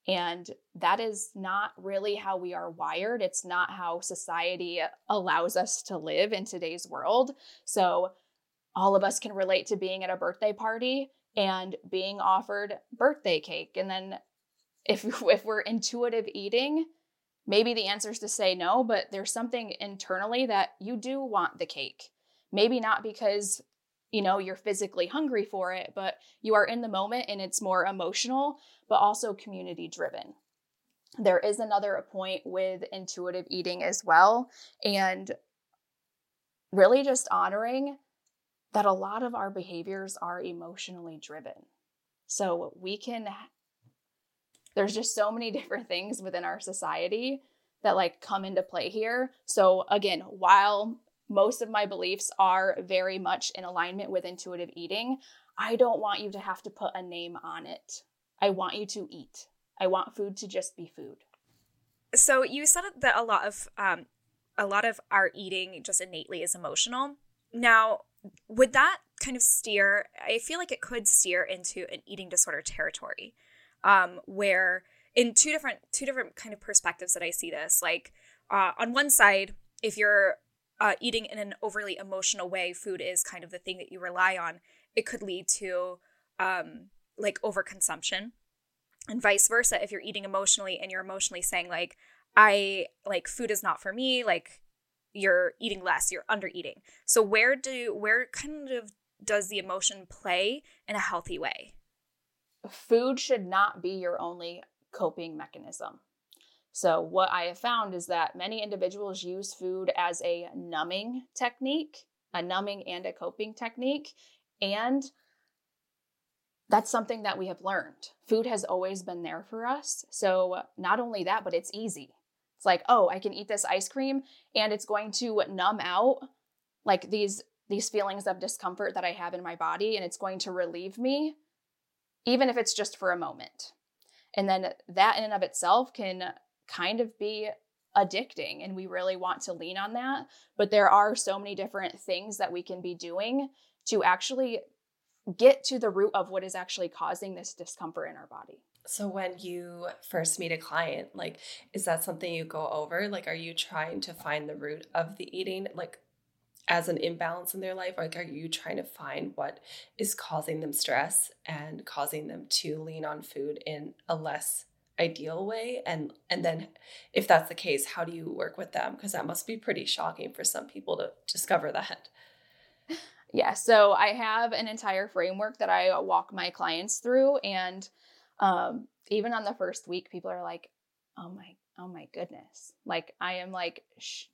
And that is not really how we are wired. It's not how society allows us to live in today's world. So all of us can relate to being at a birthday party and being offered birthday cake. And then if, if we're intuitive eating, maybe the answer is to say no, but there's something internally that you do want the cake. Maybe not because you know, you're physically hungry for it, but you are in the moment and it's more emotional, but also community driven. There is another point with intuitive eating as well. And really just honoring that a lot of our behaviors are emotionally driven. So we can, there's just so many different things within our society that like come into play here. So again, while most of my beliefs are very much in alignment with intuitive eating, I don't want you to have to put a name on it. I want you to eat. I want food to just be food. So you said that a lot of um, a lot of our eating just innately is emotional. Now, would that kind of steer, I feel like it could steer into an eating disorder territory, um, where in two different, two different kind of perspectives that I see this, like uh, on one side, if you're Uh, eating in an overly emotional way, food is kind of the thing that you rely on, it could lead to um, like overconsumption, and vice versa. If you're eating emotionally and you're emotionally saying like, I like food is not for me, like you're eating less, you're under eating. So where do, where kind of does the emotion play in a healthy way? Food should not be your only coping mechanism. So what I have found is that many individuals use food as a numbing technique, a numbing and a coping technique. And that's something that we have learned. Food has always been there for us. So not only that, but it's easy. It's like, oh, I can eat this ice cream and it's going to numb out like these, these feelings of discomfort that I have in my body. And it's going to relieve me, even if it's just for a moment. And then that in and of itself can kind of be addicting, and we really want to lean on that. But there are so many different things that we can be doing to actually get to the root of what is actually causing this discomfort in our body. So when you first meet a client, like, is that something you go over? Like, are you trying to find the root of the eating, like as an imbalance in their life? Like, are you trying to find what is causing them stress and causing them to lean on food in a less ideal way? And and then if that's the case, how do you work with them? Because that must be pretty shocking for some people to discover that. Yeah. So I have an entire framework that I walk my clients through. And um, even on the first week, people are like, oh my, oh my goodness. Like I am like, sh-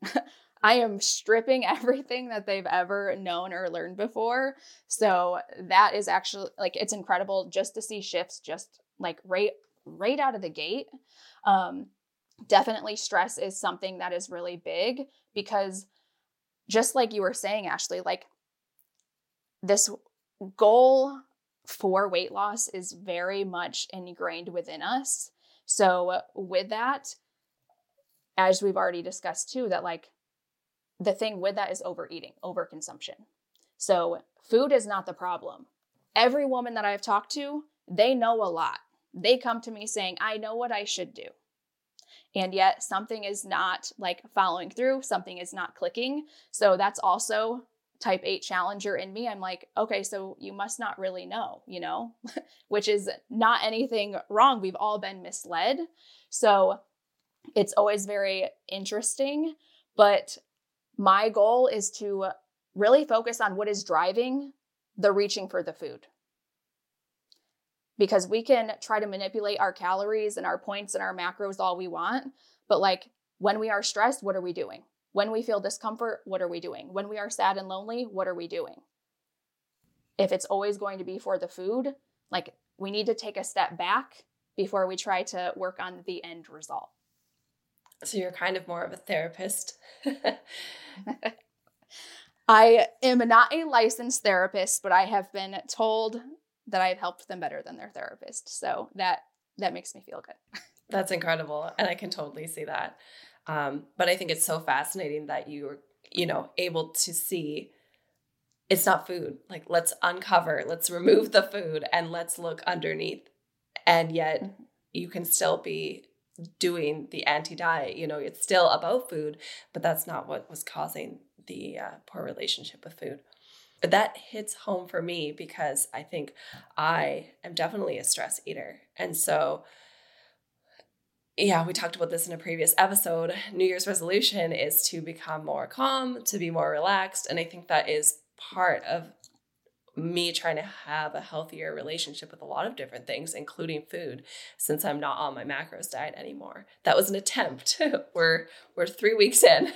I am stripping everything that they've ever known or learned before. So that is actually like, it's incredible just to see shifts, just like right right out of the gate. Um, definitely stress is something that is really big, because just like you were saying, Ashleigh, like this goal for weight loss is very much ingrained within us. So with that, as we've already discussed too, that like the thing with that is overeating, overconsumption. So food is not the problem. Every woman that I've talked to, they know a lot. They come to me saying, I know what I should do. And yet something is not like following through. Something is not clicking. So that's also type eight challenger in me. I'm like, okay, so you must not really know, you know, which is not anything wrong. We've all been misled. So it's always very interesting, but my goal is to really focus on what is driving the reaching for the food. Because we can try to manipulate our calories and our points and our macros all we want. But like when we are stressed, what are we doing? When we feel discomfort, what are we doing? When we are sad and lonely, what are we doing? If it's always going to be for the food, like we need to take a step back before we try to work on the end result. So you're kind of more of a therapist. I am not a licensed therapist, but I have been told that I've helped them better than their therapist. So that, that makes me feel good. That's incredible. And I can totally see that. Um, but I think it's so fascinating that you were, you know, able to see it's not food. Like, let's uncover, let's remove the food and let's look underneath. And yet mm-hmm. you can still be doing the anti-diet, you know, it's still about food, but that's not what was causing the uh, poor relationship with food. But that hits home for me because I think I am definitely a stress eater. And so yeah, we talked about this in a previous episode. New Year's resolution is to become more calm, to be more relaxed. And I think that is part of me trying to have a healthier relationship with a lot of different things, including food, since I'm not on my macros diet anymore. That was an attempt. We're, we're three weeks in.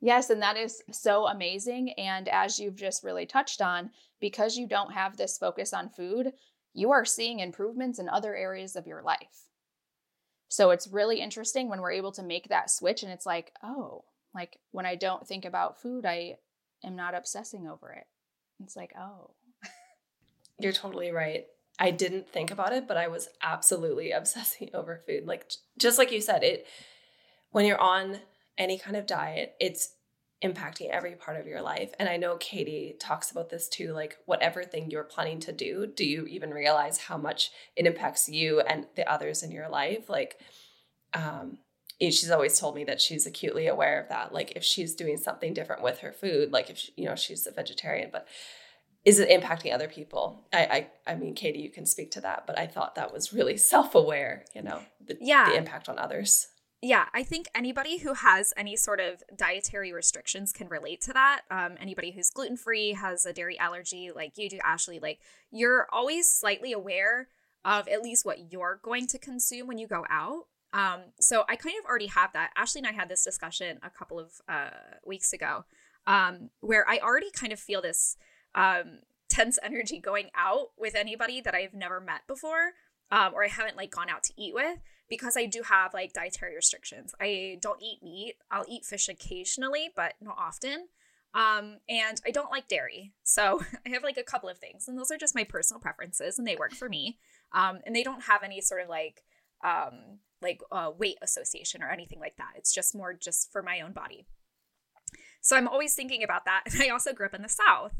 Yes. And that is so amazing. And as you've just really touched on, because you don't have this focus on food, you are seeing improvements in other areas of your life. So it's really interesting when we're able to make that switch and it's like, oh, like when I don't think about food, I am not obsessing over it. It's like, oh. You're totally right. I didn't think about it, but I was absolutely obsessing over food. Like, just like you said, it, when you're on any kind of diet, it's impacting every part of your life. And I know Katie talks about this too, like whatever thing you're planning to do, do you even realize how much it impacts you and the others in your life? Like, um, she's always told me that she's acutely aware of that. Like if she's doing something different with her food, like if, she, you know, she's a vegetarian, but is it impacting other people? I, I, I mean, Katie, you can speak to that, but I thought that was really self-aware, you know, the, yeah. the impact on others. Yeah, I think anybody who has any sort of dietary restrictions can relate to that. Um, anybody who's gluten-free, has a dairy allergy like you do, Ashleigh, like you're always slightly aware of at least what you're going to consume when you go out. Um, so I kind of already have that. Ashleigh and I had this discussion a couple of uh, weeks ago um, where I already kind of feel this um, tense energy going out with anybody that I've never met before. Um, or I haven't like gone out to eat with because I do have like dietary restrictions. I don't eat meat. I'll eat fish occasionally, but not often. Um, and I don't like dairy. So I have like a couple of things and those are just my personal preferences and they work for me. Um, and they don't have any sort of like, um, like uh, weight association or anything like that. It's just more just for my own body. So I'm always thinking about that. And I also grew up in the South.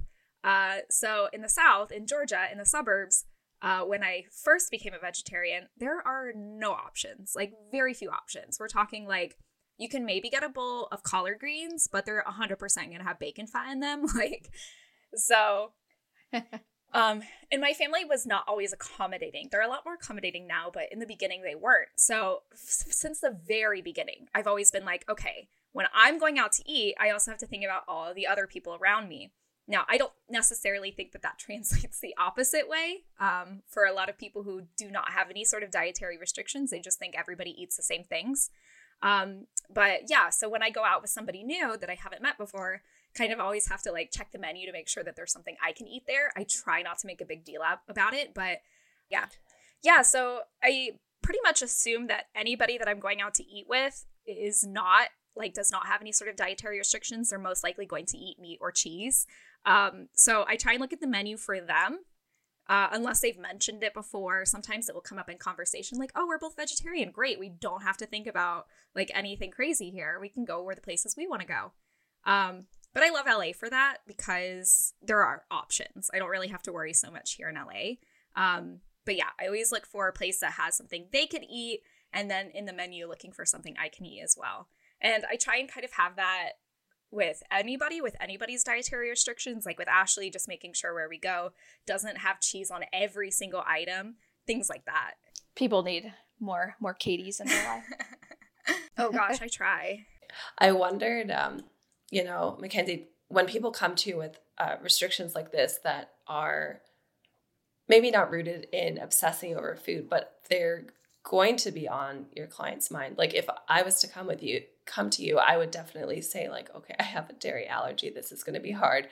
Uh, so in the South, in Georgia, in the suburbs, Uh, when I first became a vegetarian, there are no options, like very few options. We're talking like you can maybe get a bowl of collard greens, but they're one hundred percent going to have bacon fat in them. Like, so, um, and my family was not always accommodating. They're a lot more accommodating now, but in the beginning they weren't. So f- since the very beginning, I've always been like, okay, when I'm going out to eat, I also have to think about all the other people around me. Now, I don't necessarily think that that translates the opposite way um, for a lot of people who do not have any sort of dietary restrictions. They just think everybody eats the same things. Um, but yeah, so when I go out with somebody new that I haven't met before, kind of always have to like check the menu to make sure that there's something I can eat there. I try not to make a big deal about it, but yeah. Yeah, so I pretty much assume that anybody that I'm going out to eat with is not like does not have any sort of dietary restrictions. They're most likely going to eat meat or cheese. Um, so I try and look at the menu for them, uh, unless they've mentioned it before. Sometimes it will come up in conversation like, oh, we're both vegetarian. Great. We don't have to think about like anything crazy here. We can go where the places we want to go. Um, but I love L A for that because there are options. I don't really have to worry so much here in L A. Um, but yeah, I always look for a place that has something they can eat. And then in the menu, looking for something I can eat as well. And I try and kind of have that with anybody, with anybody's dietary restrictions, like with Ashleigh, just making sure where we go doesn't have cheese on every single item, things like that. People need more, more Katies in their life. Oh gosh, I try. I wondered, um, you know, Mackenzie, when people come to you with uh, restrictions like this that are maybe not rooted in obsessing over food, but they're going to be on your client's mind. Like if I was to come with you, come to you, I would definitely say like, okay, I have a dairy allergy. This is going to be hard.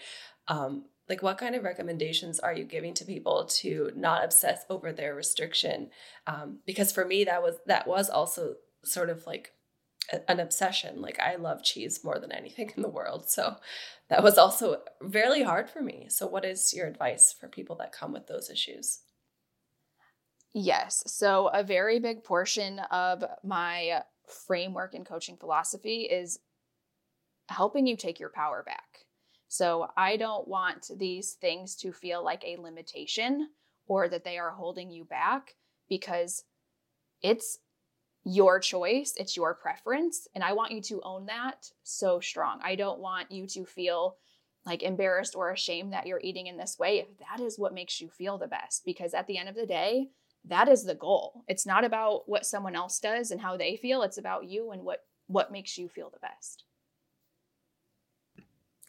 Um, like what kind of recommendations are you giving to people to not obsess over their restriction? Um, because for me, that was, that was also sort of like a, an obsession. Like I love cheese more than anything in the world. So that was also really hard for me. So what is your advice for people that come with those issues? Yes. So a very big portion of my framework and coaching philosophy is helping you take your power back. So I don't want these things to feel like a limitation or that they are holding you back, because it's your choice, it's your preference, and I want you to own that so strong. I don't want you to feel like embarrassed or ashamed that you're eating in this way if that is what makes you feel the best, because at the end of the day, that is the goal. It's not about what someone else does and how they feel. It's about you and what, what makes you feel the best.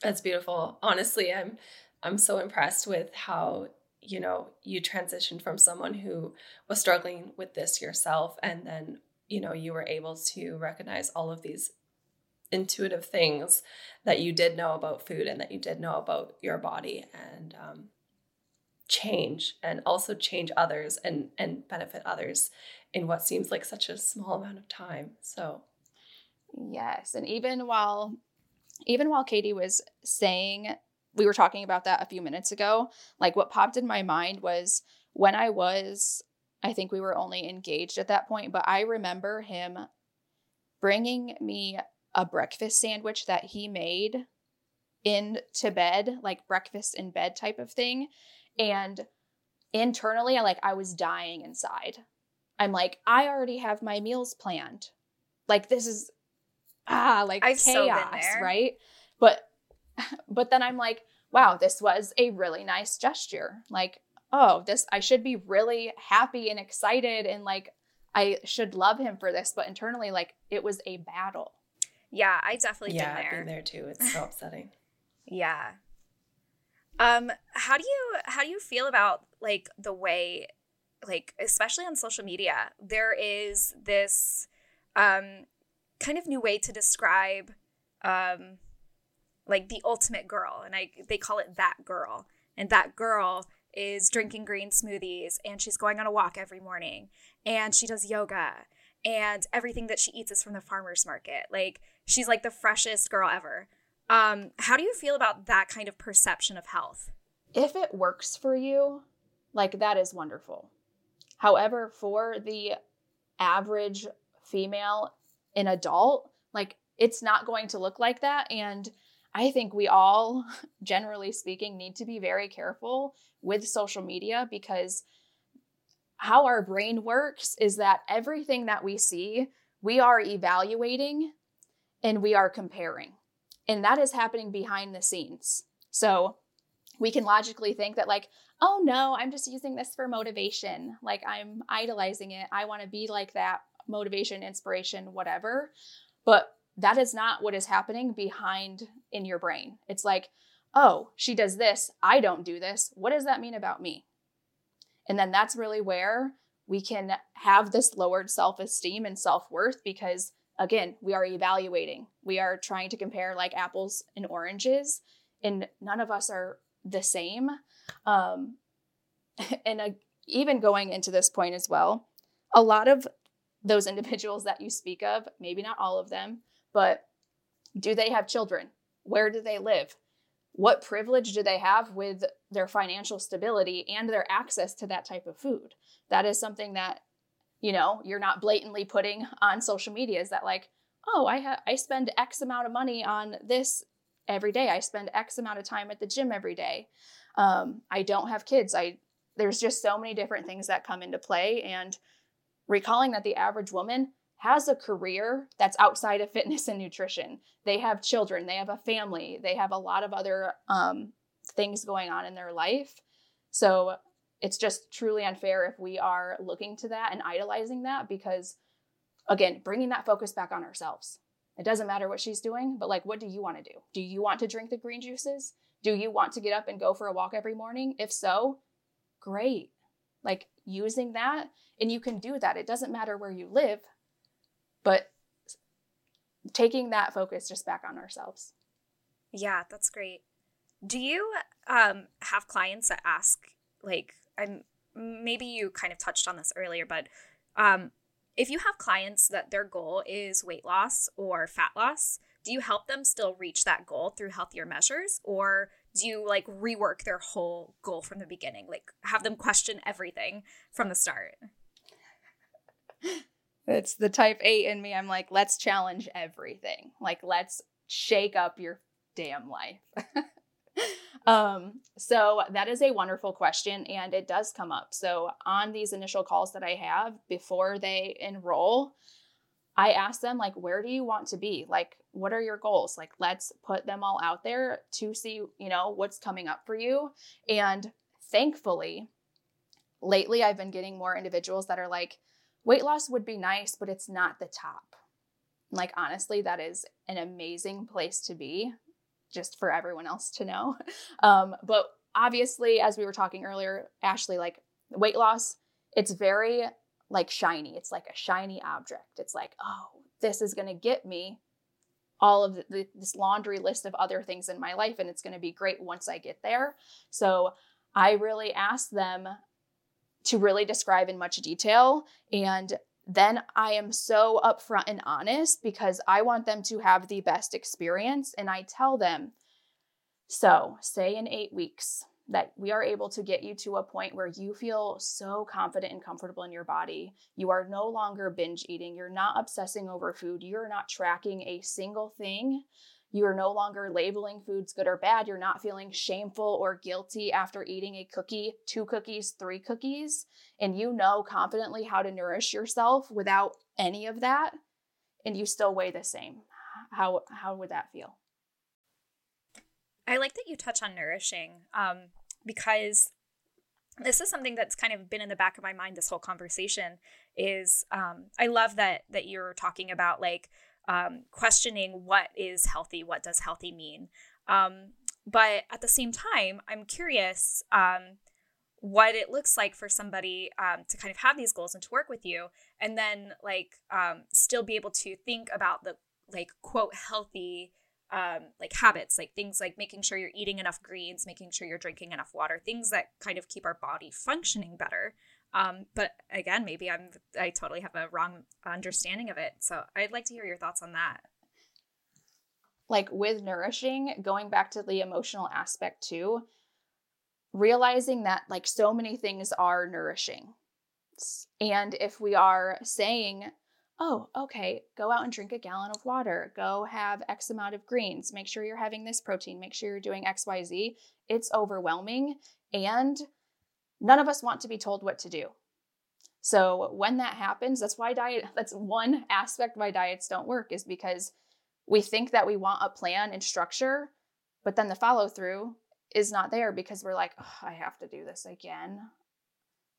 That's beautiful. Honestly, I'm, I'm so impressed with how, you know, you transitioned from someone who was struggling with this yourself. And then, you know, you were able to recognize all of these intuitive things that you did know about food and that you did know about your body, and, um, change and also change others and, and benefit others in what seems like such a small amount of time. So. Yes. And even while, even while Katie was saying, we were talking about that a few minutes ago, like what popped in my mind was when I was, I think we were only engaged at that point, but I remember him bringing me a breakfast sandwich that he made into bed, like breakfast in bed type of thing. And internally, I like, I was dying inside. I'm like, I already have my meals planned. Like, this is, ah, like I've chaos, so right? But, but then I'm like, wow, this was a really nice gesture. Like, oh, this, I should be really happy and excited. And like, I should love him for this. But internally, like it was a battle. Yeah. I definitely yeah, been there. Yeah, I've been there too. It's so upsetting. Yeah. Um, how do you, how do you feel about like the way, like, especially on social media, there is this, um, kind of new way to describe, um, like the ultimate girl. And I, they call it that girl, and that girl is drinking green smoothies, and she's going on a walk every morning, and she does yoga, and everything that she eats is from the farmer's market. Like she's like the freshest girl ever. Um, how do you feel about that kind of perception of health? If it works for you, like that is wonderful. However, for the average female and adult, like it's not going to look like that. And I think we all, generally speaking, need to be very careful with social media, because how our brain works is that everything that we see, we are evaluating and we are comparing. And that is happening behind the scenes. So we can logically think that like, oh no, I'm just using this for motivation. Like I'm idolizing it. I want to be like that, motivation, inspiration, whatever. But that is not what is happening behind in your brain. It's like, oh, she does this. I don't do this. What does that mean about me? And then that's really where we can have this lowered self-esteem and self-worth, because again, we are evaluating. We are trying to compare like apples and oranges, and none of us are the same. Um, and uh, even going into this point as well, a lot of those individuals that you speak of, maybe not all of them, but do they have children? Where do they live? What privilege do they have with their financial stability and their access to that type of food? That is something that, you know, you're not blatantly putting on social media, is that like, oh, I ha- I spend X amount of money on this every day. I spend X amount of time at the gym every day. Um, I don't have kids. I there's just so many different things that come into play. And recalling that the average woman has a career that's outside of fitness and nutrition. They have children. They have a family. They have a lot of other um, things going on in their life. So it's just truly unfair if we are looking to that and idolizing that, because again, bringing that focus back on ourselves. It doesn't matter what she's doing, but like, what do you want to do? Do you want to drink the green juices? Do you want to get up and go for a walk every morning? If so, great. Like using that, and you can do that. It doesn't matter where you live, but taking that focus just back on ourselves. Yeah, that's great. Do you um, have clients that ask, like, I'm maybe you kind of touched on this earlier, but um, if you have clients that their goal is weight loss or fat loss, do you help them still reach that goal through healthier measures, or do you like rework their whole goal from the beginning? Like have them question everything from the start? It's the type eight in me. I'm like, let's challenge everything. Like, let's shake up your damn life. um, so that is a wonderful question, and it does come up. So on these initial calls that I have before they enroll, I ask them, like, where do you want to be? Like, what are your goals? Like, let's put them all out there to see, you know, what's coming up for you. And thankfully, lately I've been getting more individuals that are like, weight loss would be nice, but it's not the top. Like, honestly, that is an amazing place to be, just for everyone else to know. Um, but obviously, as we were talking earlier, Ashleigh, like, weight loss, it's very like shiny. It's like a shiny object. It's like, oh, this is going to get me all of the, the, this laundry list of other things in my life, and it's going to be great once I get there. So I really ask them to really describe in much detail. And then I am so upfront and honest because I want them to have the best experience. And I tell them, so say in eight weeks, that we are able to get you to a point where you feel so confident and comfortable in your body. You are no longer binge eating. You're not obsessing over food. You're not tracking a single thing. You are no longer labeling foods good or bad. You're not feeling shameful or guilty after eating a cookie, two cookies, three cookies. And you know confidently how to nourish yourself without any of that. And you still weigh the same. How, how would that feel? I like that you touch on nourishing um, because this is something that's kind of been in the back of my mind this whole conversation is um, I love that that you're talking about like um, questioning what is healthy, what does healthy mean? Um, but at the same time, I'm curious um, what it looks like for somebody um, to kind of have these goals and to work with you and then like um, still be able to think about the like quote healthy Um, like habits, like things like making sure you're eating enough greens, making sure you're drinking enough water, things that kind of keep our body functioning better. Um, but again, maybe I'm, I totally have a wrong understanding of it. So I'd like to hear your thoughts on that. Like with nourishing, going back to the emotional aspect too, realizing that like so many things are nourishing. And if we are saying, oh, okay, go out and drink a gallon of water, go have X amount of greens, make sure you're having this protein, make sure you're doing X, Y, Z. It's overwhelming and none of us want to be told what to do. So when that happens, that's why diet, that's one aspect why diets don't work is because we think that we want a plan and structure, but then the follow through is not there because we're like, oh, I have to do this again.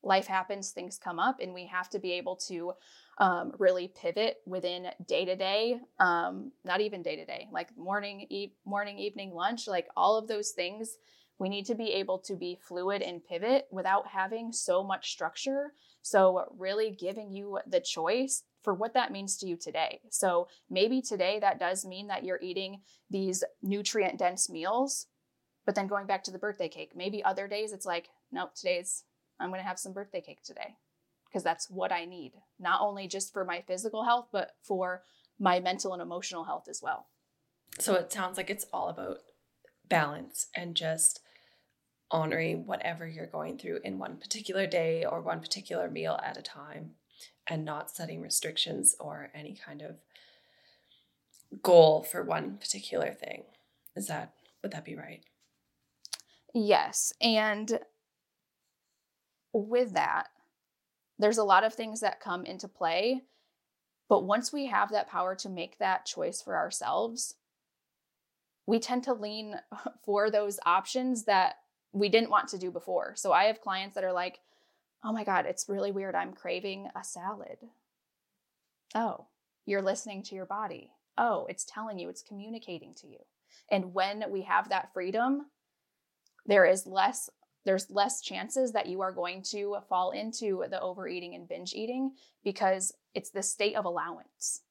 Life happens, things come up, and we have to be able to um, really pivot within day-to-day, um, not even day-to-day, like morning, e- morning, evening, lunch, like all of those things. We need to be able to be fluid and pivot without having so much structure. So really giving you the choice for what that means to you today. So maybe today that does mean that you're eating these nutrient-dense meals, but then going back to the birthday cake, maybe other days it's like, nope, today's I'm going to have some birthday cake today because that's what I need, not only just for my physical health, but for my mental and emotional health as well. So it sounds like it's all about balance and just honoring whatever you're going through in one particular day or one particular meal at a time and not setting restrictions or any kind of goal for one particular thing. Is that, would that be right? Yes. And with that, there's a lot of things that come into play. But once we have that power to make that choice for ourselves, we tend to lean for those options that we didn't want to do before. So I have clients that are like, oh my God, it's really weird. I'm craving a salad. Oh, you're listening to your body. Oh, it's telling you, it's communicating to you. And when we have that freedom, there is less There's less chances that you are going to fall into the overeating and binge eating because it's the state of allowance.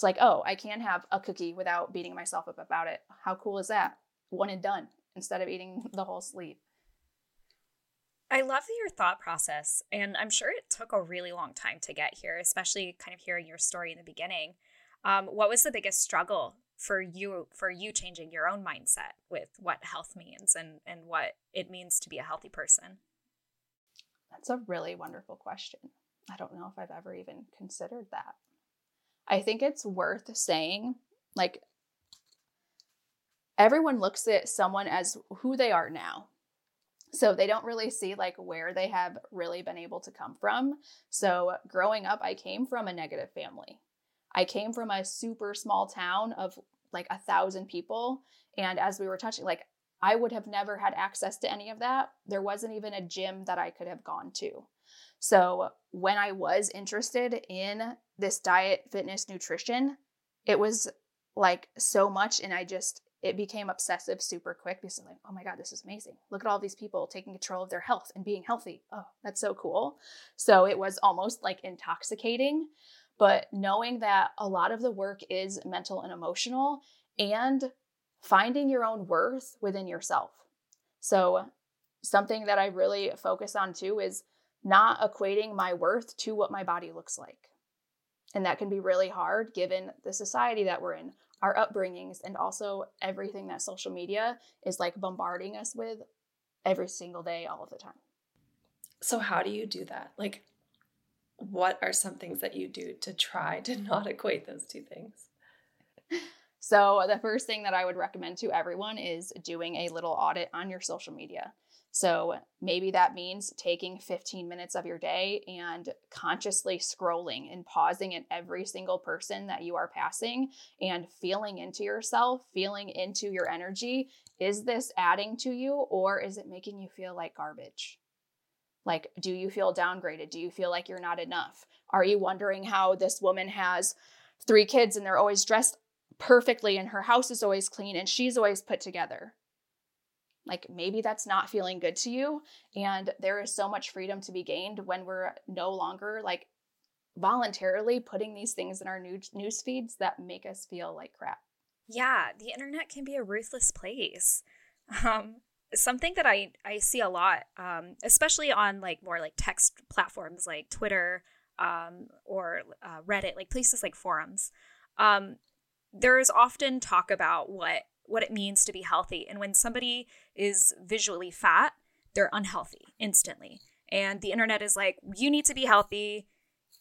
It's like, oh, I can have a cookie without beating myself up about it. How cool is that? One and done instead of eating the whole sleeve. I love your thought process, and I'm sure it took a really long time to get here, especially kind of hearing your story in the beginning. Um, what was the biggest struggle for you for you changing your own mindset with what health means and, and what it means to be a healthy person? That's a really wonderful question. I don't know if I've ever even considered that. I think it's worth saying, like, everyone looks at someone as who they are now. So they don't really see like where they have really been able to come from. So growing up, I came from a negative family. I came from a super small town of like a thousand people. And as we were touching, like I would have never had access to any of that. There wasn't even a gym that I could have gone to. So when I was interested in this diet, fitness, nutrition, it was like so much. And I just, it became obsessive super quick because I'm like, oh my God, this is amazing. Look at all these people taking control of their health and being healthy. Oh, that's so cool. So it was almost like intoxicating, but knowing that a lot of the work is mental and emotional and finding your own worth within yourself. So something that I really focus on too is not equating my worth to what my body looks like. And that can be really hard given the society that we're in, our upbringings, and also everything that social media is like bombarding us with every single day, all of the time. So how do you do that? Like, what are some things that you do to try to not equate those two things? So the first thing that I would recommend to everyone is doing a little audit on your social media. So maybe that means taking fifteen minutes of your day and consciously scrolling and pausing at every single person that you are passing and feeling into yourself, feeling into your energy. Is this adding to you or is it making you feel like garbage? Like, do you feel downgraded? Do you feel like you're not enough? Are you wondering how this woman has three kids and they're always dressed perfectly and her house is always clean and she's always put together? Like maybe that's not feeling good to you. And there is so much freedom to be gained when we're no longer like voluntarily putting these things in our news feeds that make us feel like crap. Yeah. The internet can be a ruthless place. Um, something that I, I see a lot, um, especially on like more like text platforms like Twitter, um, or, uh, Reddit, like places like forums. Um, there is often talk about what, what it means to be healthy. And when somebody is visually fat, they're unhealthy instantly. And the internet is like, you need to be healthy.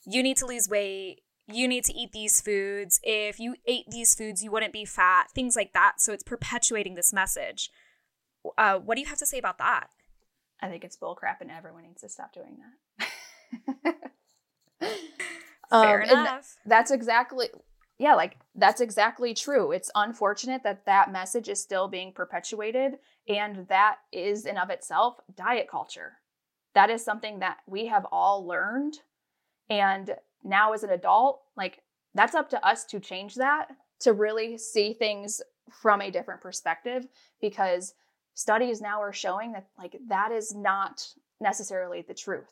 You need to lose weight. You need to eat these foods. If you ate these foods, you wouldn't be fat, things like that. So it's perpetuating this message. Uh, what do you have to say about that? I think it's bull crap and everyone needs to stop doing that. Fair um, enough. That's exactly... Yeah, like that's exactly true. It's unfortunate that that message is still being perpetuated. And that is in of itself diet culture. That is something that we have all learned. And now as an adult, like that's up to us to change that, to really see things from a different perspective, because studies now are showing that like that is not necessarily the truth.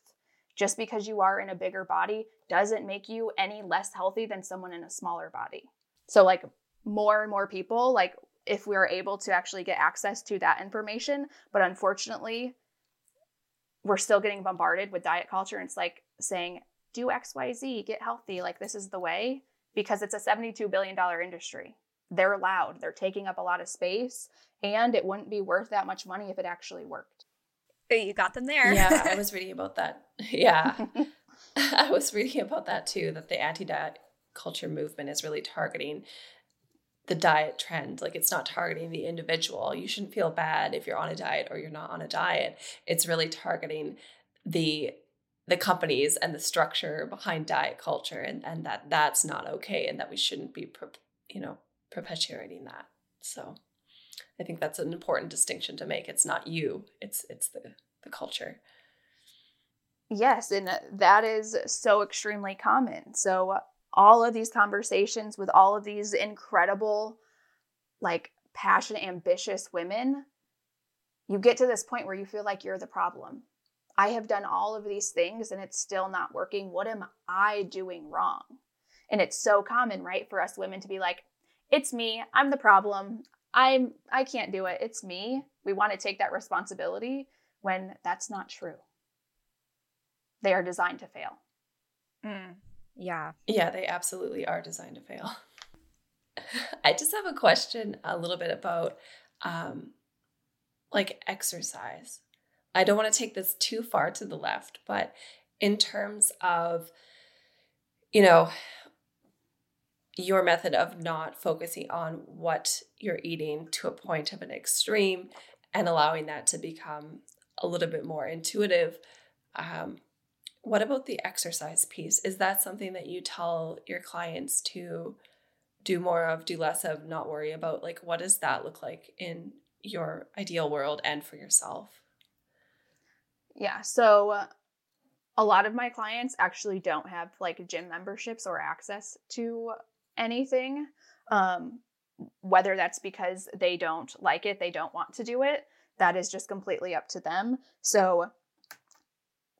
Just because you are in a bigger body doesn't make you any less healthy than someone in a smaller body. So like more and more people, like if we are able to actually get access to that information, but unfortunately we're still getting bombarded with diet culture. And it's like saying, do X, Y, Z, get healthy. Like this is the way, because it's a seventy-two billion dollars industry. They're loud. They're taking up a lot of space, and it wouldn't be worth that much money if it actually worked. You got them there. Yeah, I was reading about that. Yeah. I was reading about that too, that the anti-diet culture movement is really targeting the diet trend. Like it's not targeting the individual. You shouldn't feel bad if you're on a diet or you're not on a diet. It's really targeting the the companies and the structure behind diet culture, and, and that that's not okay, and that we shouldn't be, you know, perpetuating that. So I think that's an important distinction to make. It's not you, it's it's the, the culture. Yes, and that is so extremely common. So all of these conversations with all of these incredible, like passionate, ambitious women, you get to this point where you feel like you're the problem. I have done all of these things and it's still not working. What am I doing wrong? And it's so common, right, for us women to be like, it's me, I'm the problem, I'm, I can't do it, it's me. We want to take that responsibility when that's not true. They are designed to fail. Mm. Yeah. Yeah, they absolutely are designed to fail. I just have a question a little bit about um, like exercise. I don't want to take this too far to the left, but in terms of, you know, your method of not focusing on what you're eating to a point of an extreme and allowing that to become a little bit more intuitive. Um, what about the exercise piece? Is that something that you tell your clients to do more of, do less of, not worry about? Like, what does that look like in your ideal world and for yourself? Yeah. So uh, a lot of my clients actually don't have like gym memberships or access to anything, um, whether that's because they don't like it, they don't want to do it. That is just completely up to them. So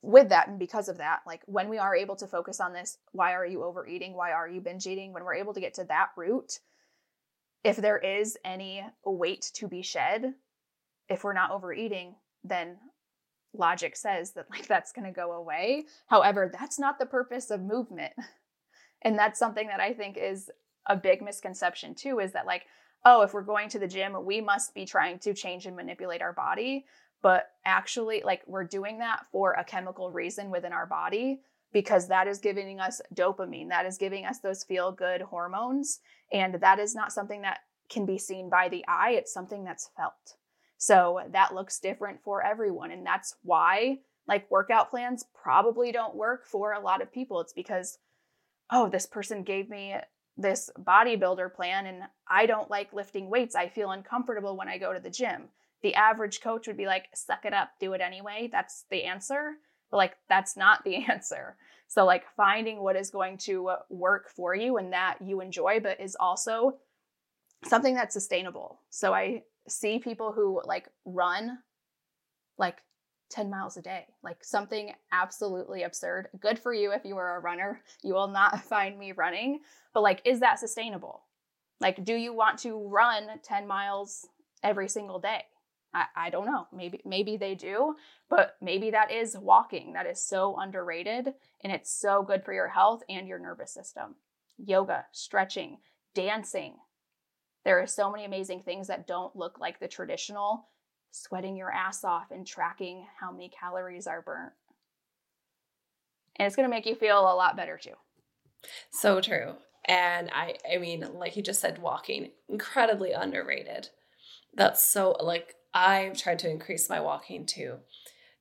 with that, and because of that, like when we are able to focus on this, why are you overeating? Why are you binge eating? When we're able to get to that root, if there is any weight to be shed, if we're not overeating, then logic says that like that's going to go away. However, that's not the purpose of movement. And that's something that I think is a big misconception too, is that like, oh, if we're going to the gym, we must be trying to change and manipulate our body. But actually, like we're doing that for a chemical reason within our body, because that is giving us dopamine, that is giving us those feel-good hormones. And that is not something that can be seen by the eye. It's something that's felt. So that looks different for everyone. And that's why like workout plans probably don't work for a lot of people. It's because, oh, this person gave me this bodybuilder plan and I don't like lifting weights. I feel uncomfortable when I go to the gym. The average coach would be like, suck it up, do it anyway. That's the answer. But like, that's not the answer. So like finding what is going to work for you and that you enjoy, but is also something that's sustainable. So I see people who like run like ten miles a day, like something absolutely absurd. Good for you if you are a runner. You will not find me running. But like, is that sustainable? Like, do you want to run ten miles every single day? I, I don't know. Maybe, maybe they do, but maybe that is walking. That is so underrated and it's so good for your health and your nervous system. Yoga, stretching, dancing. There are so many amazing things that don't look like the traditional sweating your ass off and tracking how many calories are burnt. And it's going to make you feel a lot better too. So true. And I, I mean, like you just said, walking, incredibly underrated. That's so like, I've tried to increase my walking too.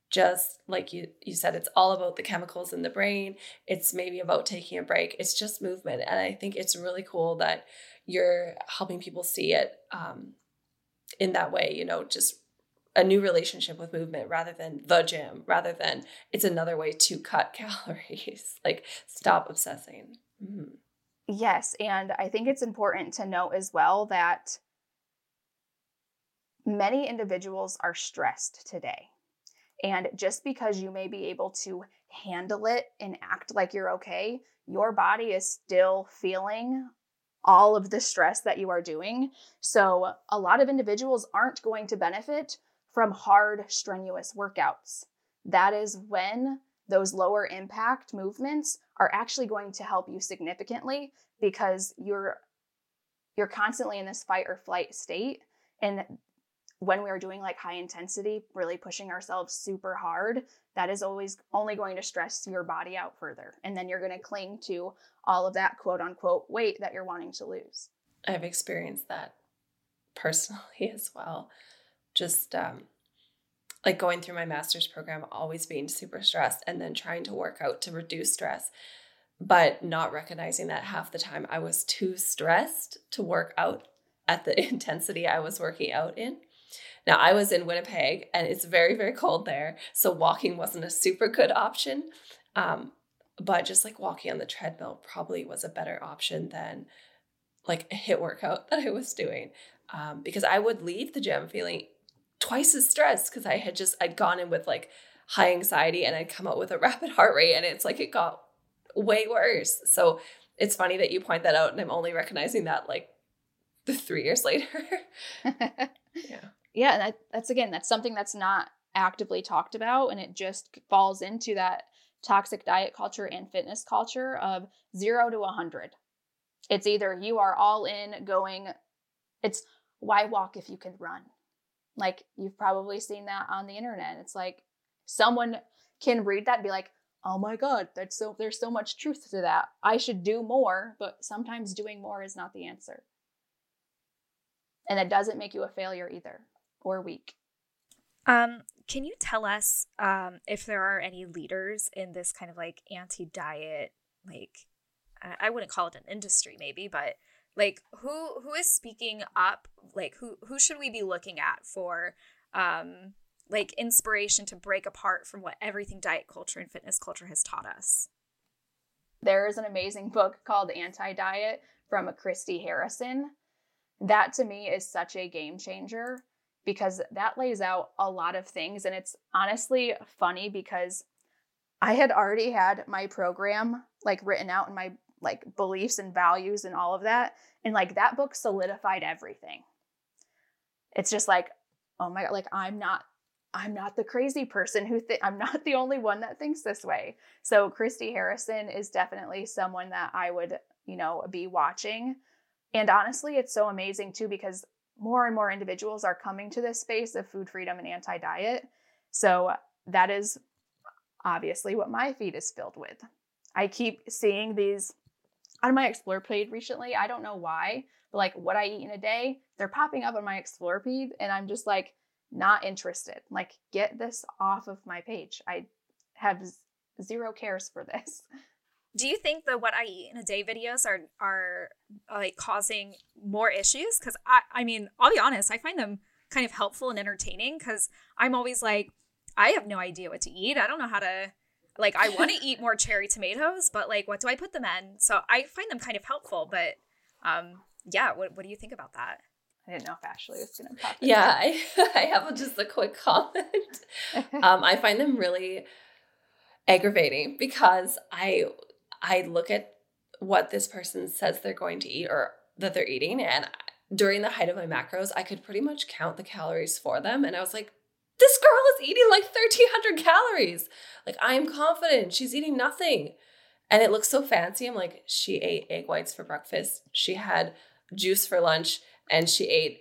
Just like you, you said, it's all about the chemicals in the brain. It's maybe about taking a break. It's just movement. And I think it's really cool that you're helping people see it um, in that way, you know, just a new relationship with movement rather than the gym, rather than it's another way to cut calories, like stop obsessing. Mm-hmm. Yes. And I think it's important to note as well that many individuals are stressed today. And just because you may be able to handle it and act like you're okay, your body is still feeling all of the stress that you are doing. So a lot of individuals aren't going to benefit from hard, strenuous workouts. That is when those lower impact movements are actually going to help you significantly, because you're you're constantly in this fight or flight state. And when we are doing like high intensity, really pushing ourselves super hard, that is always only going to stress your body out further. And then you're going to cling to all of that quote unquote weight that you're wanting to lose. I've experienced that personally as well. Just um, like going through my master's program, always being super stressed and then trying to work out to reduce stress, but not recognizing that half the time I was too stressed to work out at the intensity I was working out in. Now, I was in Winnipeg and it's very, very cold there. So walking wasn't a super good option. Um, but just like walking on the treadmill probably was a better option than like a HIIT workout that I was doing. Um, because I would leave the gym feeling twice as stressed, because I had just, I'd gone in with like high anxiety and I'd come out with a rapid heart rate and it's like, it got way worse. So it's funny that you point that out, and I'm only recognizing that like the three years later. Yeah. Yeah. That, that's, again, that's something that's not actively talked about. And it just falls into that toxic diet culture and fitness culture of zero to a hundred. It's either you are all in going, it's why walk if you can run? Like you've probably seen that on the internet. It's like someone can read that and be like, oh my God, that's so, there's so much truth to that. I should do more, but sometimes doing more is not the answer. And that doesn't make you a failure either or weak. Um, can you tell us um, if there are any leaders in this kind of like anti-diet, like I wouldn't call it an industry maybe, but like who who is speaking up? Like who who should we be looking at for um, like inspiration to break apart from what everything diet culture and fitness culture has taught us? There is an amazing book called Anti-Diet from a Christy Harrison. That to me is such a game changer because that lays out a lot of things. And it's honestly funny because I had already had my program like written out in my like beliefs and values and all of that. And like that book solidified everything. It's just like, oh my God, like I'm not, I'm not the crazy person who th- I'm not the only one that thinks this way. So Christy Harrison is definitely someone that I would, you know, be watching. And honestly, it's so amazing too, because more and more individuals are coming to this space of food freedom and anti-diet. So that is obviously what my feed is filled with. I keep seeing these on my Explore page recently. I don't know why, but like what I eat in a day, they're popping up on my Explore feed. And I'm just like, not interested. Like, get this off of my page. I have z- zero cares for this. Do you think the what I eat in a day videos are are like causing more issues? Because I, I mean, I'll be honest, I find them kind of helpful and entertaining because I'm always like, I have no idea what to eat. I don't know how to, like, I want to eat more cherry tomatoes, but like, what do I put them in? So I find them kind of helpful. But um, yeah, what what do you think about that? I didn't know if Ashleigh was going to pop in. Yeah, I, I have just a quick comment. um, I find them really aggravating because I... I look at what this person says they're going to eat or that they're eating. And during the height of my macros, I could pretty much count the calories for them. And I was like, this girl is eating like thirteen hundred calories. Like I'm confident she's eating nothing. And it looks so fancy. I'm like, she ate egg whites for breakfast. She had juice for lunch and she ate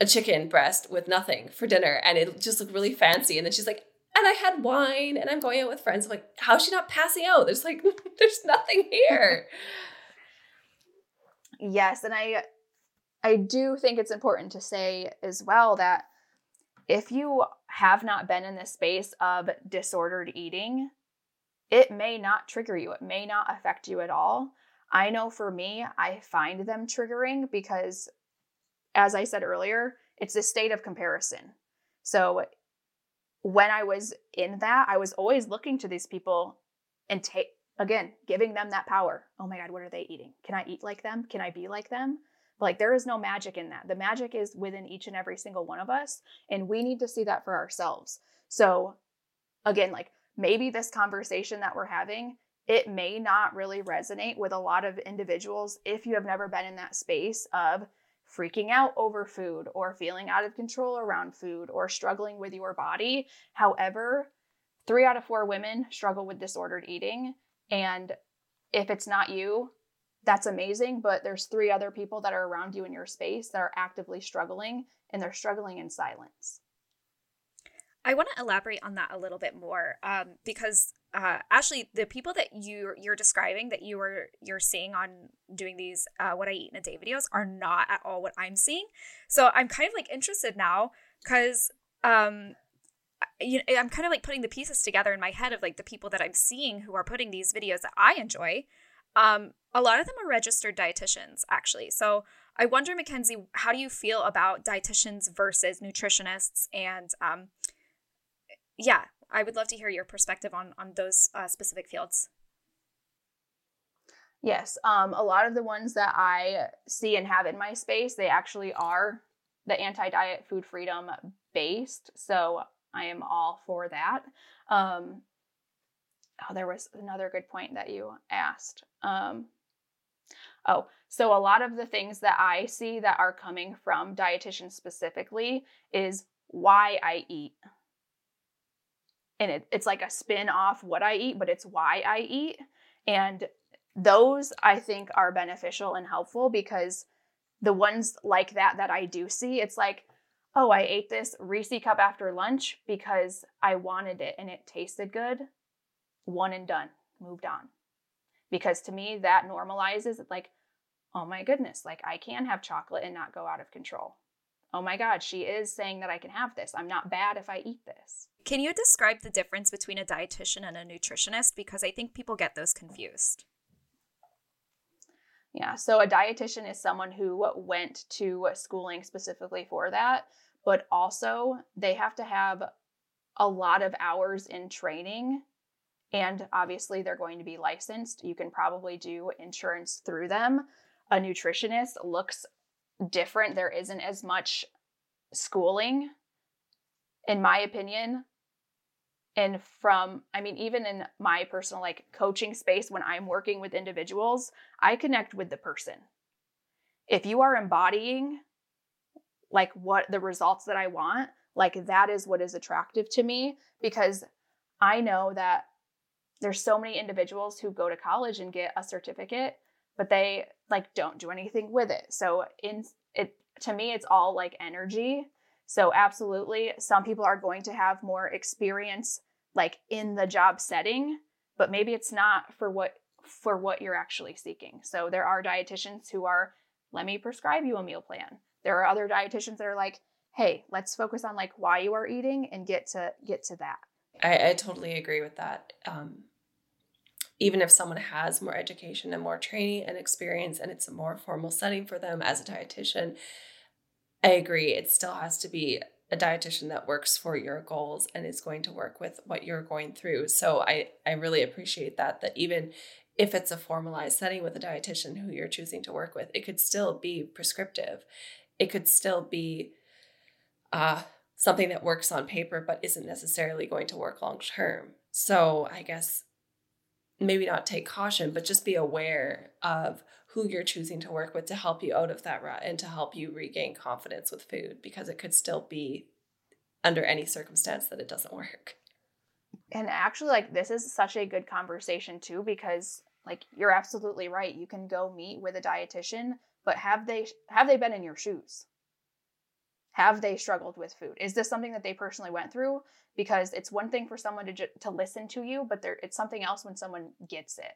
a chicken breast with nothing for dinner. And it just looked really fancy. And then she's like, and I had wine and I'm going out with friends. I'm like, how's she not passing out? There's like, there's nothing here. Yes. And I, I do think it's important to say as well that if you have not been in this space of disordered eating, it may not trigger you. It may not affect you at all. I know for me, I find them triggering because as I said earlier, it's a state of comparison. So when I was in that, I was always looking to these people and take, again, giving them that power. Oh my God, what are they eating? Can I eat like them? Can I be like them? But like, there is no magic in that. The magic is within each and every single one of us. And we need to see that for ourselves. So again, like maybe this conversation that we're having, it may not really resonate with a lot of individuals if you have never been in that space of freaking out over food or feeling out of control around food or struggling with your body. However, three out of four women struggle with disordered eating. And if it's not you, that's amazing. But there's three other people that are around you in your space that are actively struggling, and they're struggling in silence. I want to elaborate on that a little bit more um, because uh, Ashleigh, the people that you you're describing that you were you're seeing on doing these uh, what I eat in a day videos are not at all what I'm seeing. So I'm kind of like interested now because um, you know, I'm kind of like putting the pieces together in my head of like the people that I'm seeing who are putting these videos that I enjoy. Um, a lot of them are registered dietitians, actually. So I wonder, Mackenzie, how do you feel about dietitians versus nutritionists and um, yeah, I would love to hear your perspective on, on those uh, specific fields. Yes. Um, a lot of the ones that I see and have in my space, they actually are the anti-diet food freedom based. So I am all for that. Um, oh, there was another good point that you asked. Um, Oh, so a lot of the things that I see that are coming from dietitians specifically is why I eat. And it, it's like a spin off what I eat, but it's why I eat. And those I think are beneficial and helpful, because the ones like that that I do see, it's like, oh, I ate this Reese's cup after lunch because I wanted it and it tasted good. One and done, moved on. Because to me, that normalizes it, like, oh my goodness, like I can have chocolate and not go out of control. Oh my God, she is saying that I can have this. I'm not bad if I eat this. Can you describe the difference between a dietitian and a nutritionist? Because I think people get those confused. Yeah, so a dietitian is someone who went to schooling specifically for that, but also they have to have a lot of hours in training, and obviously they're going to be licensed. You can probably do insurance through them. A nutritionist looks different. There isn't as much schooling, in my opinion. And from, I mean, even in my personal like coaching space, when I'm working with individuals, I connect with the person. If you are embodying like what the results that I want, like that is what is attractive to me, because I know that there's so many individuals who go to college and get a certificate, but they like don't do anything with it. So in it, to me, it's all like energy. So absolutely, some people are going to have more experience like in the job setting, but maybe it's not for what for what you're actually seeking. So there are dietitians who are, let me prescribe you a meal plan. There are other dietitians that are like, hey, let's focus on like why you are eating and get to get to that. I, I totally agree with that. Um, even if someone has more education and more training and experience, and it's a more formal setting for them as a dietitian, I agree. It still has to be a dietitian that works for your goals and is going to work with what you're going through. So I, I really appreciate that, that even if it's a formalized setting with a dietitian who you're choosing to work with, it could still be prescriptive. It could still be uh, something that works on paper, but isn't necessarily going to work long term. So I guess maybe not take caution, but just be aware of who you're choosing to work with to help you out of that rut and to help you regain confidence with food, because it could still be under any circumstance that it doesn't work. And actually, like, this is such a good conversation too, because like, you're absolutely right. You can go meet with a dietitian, but have they, have they been in your shoes? Have they struggled with food? Is this something that they personally went through? Because it's one thing for someone to ju- to listen to you, but there it's something else when someone gets it.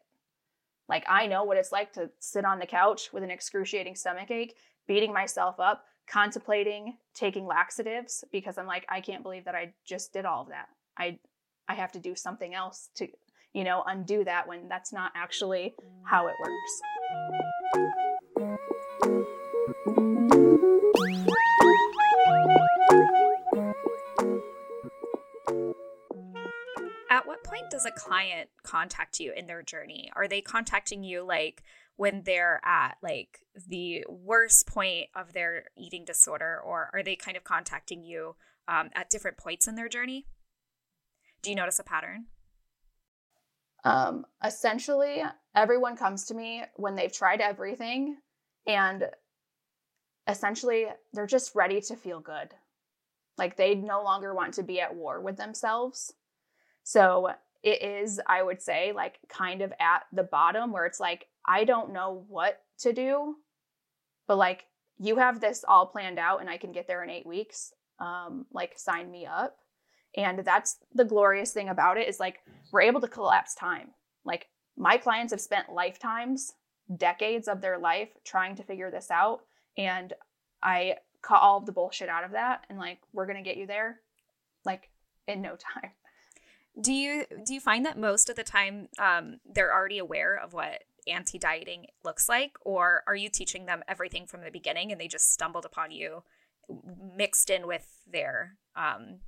Like, I know what it's like to sit on the couch with an excruciating stomach ache, beating myself up, contemplating taking laxatives, because I'm like, I can't believe that I just did all of that. I I have to do something else to, you know, undo that, when that's not actually how it works. At what point does a client contact you in their journey? Are they contacting you like when they're at like the worst point of their eating disorder, or are they kind of contacting you um, at different points in their journey? Do you notice a pattern? Um, essentially, everyone comes to me when they've tried everything, and essentially they're just ready to feel good. Like, they no longer want to be at war with themselves. So it is, I would say, like kind of at the bottom where it's like, I don't know what to do, but like, you have this all planned out and I can get there in eight weeks. Um, like, sign me up. And that's the glorious thing about it, is like, we're able to collapse time. Like, my clients have spent lifetimes, decades of their life trying to figure this out. And I cut all of the bullshit out of that. And like, we're going to get you there like in no time. Do you do you find that most of the time um, they're already aware of what anti-dieting looks like, or are you teaching them everything from the beginning and they just stumbled upon you mixed in with their um,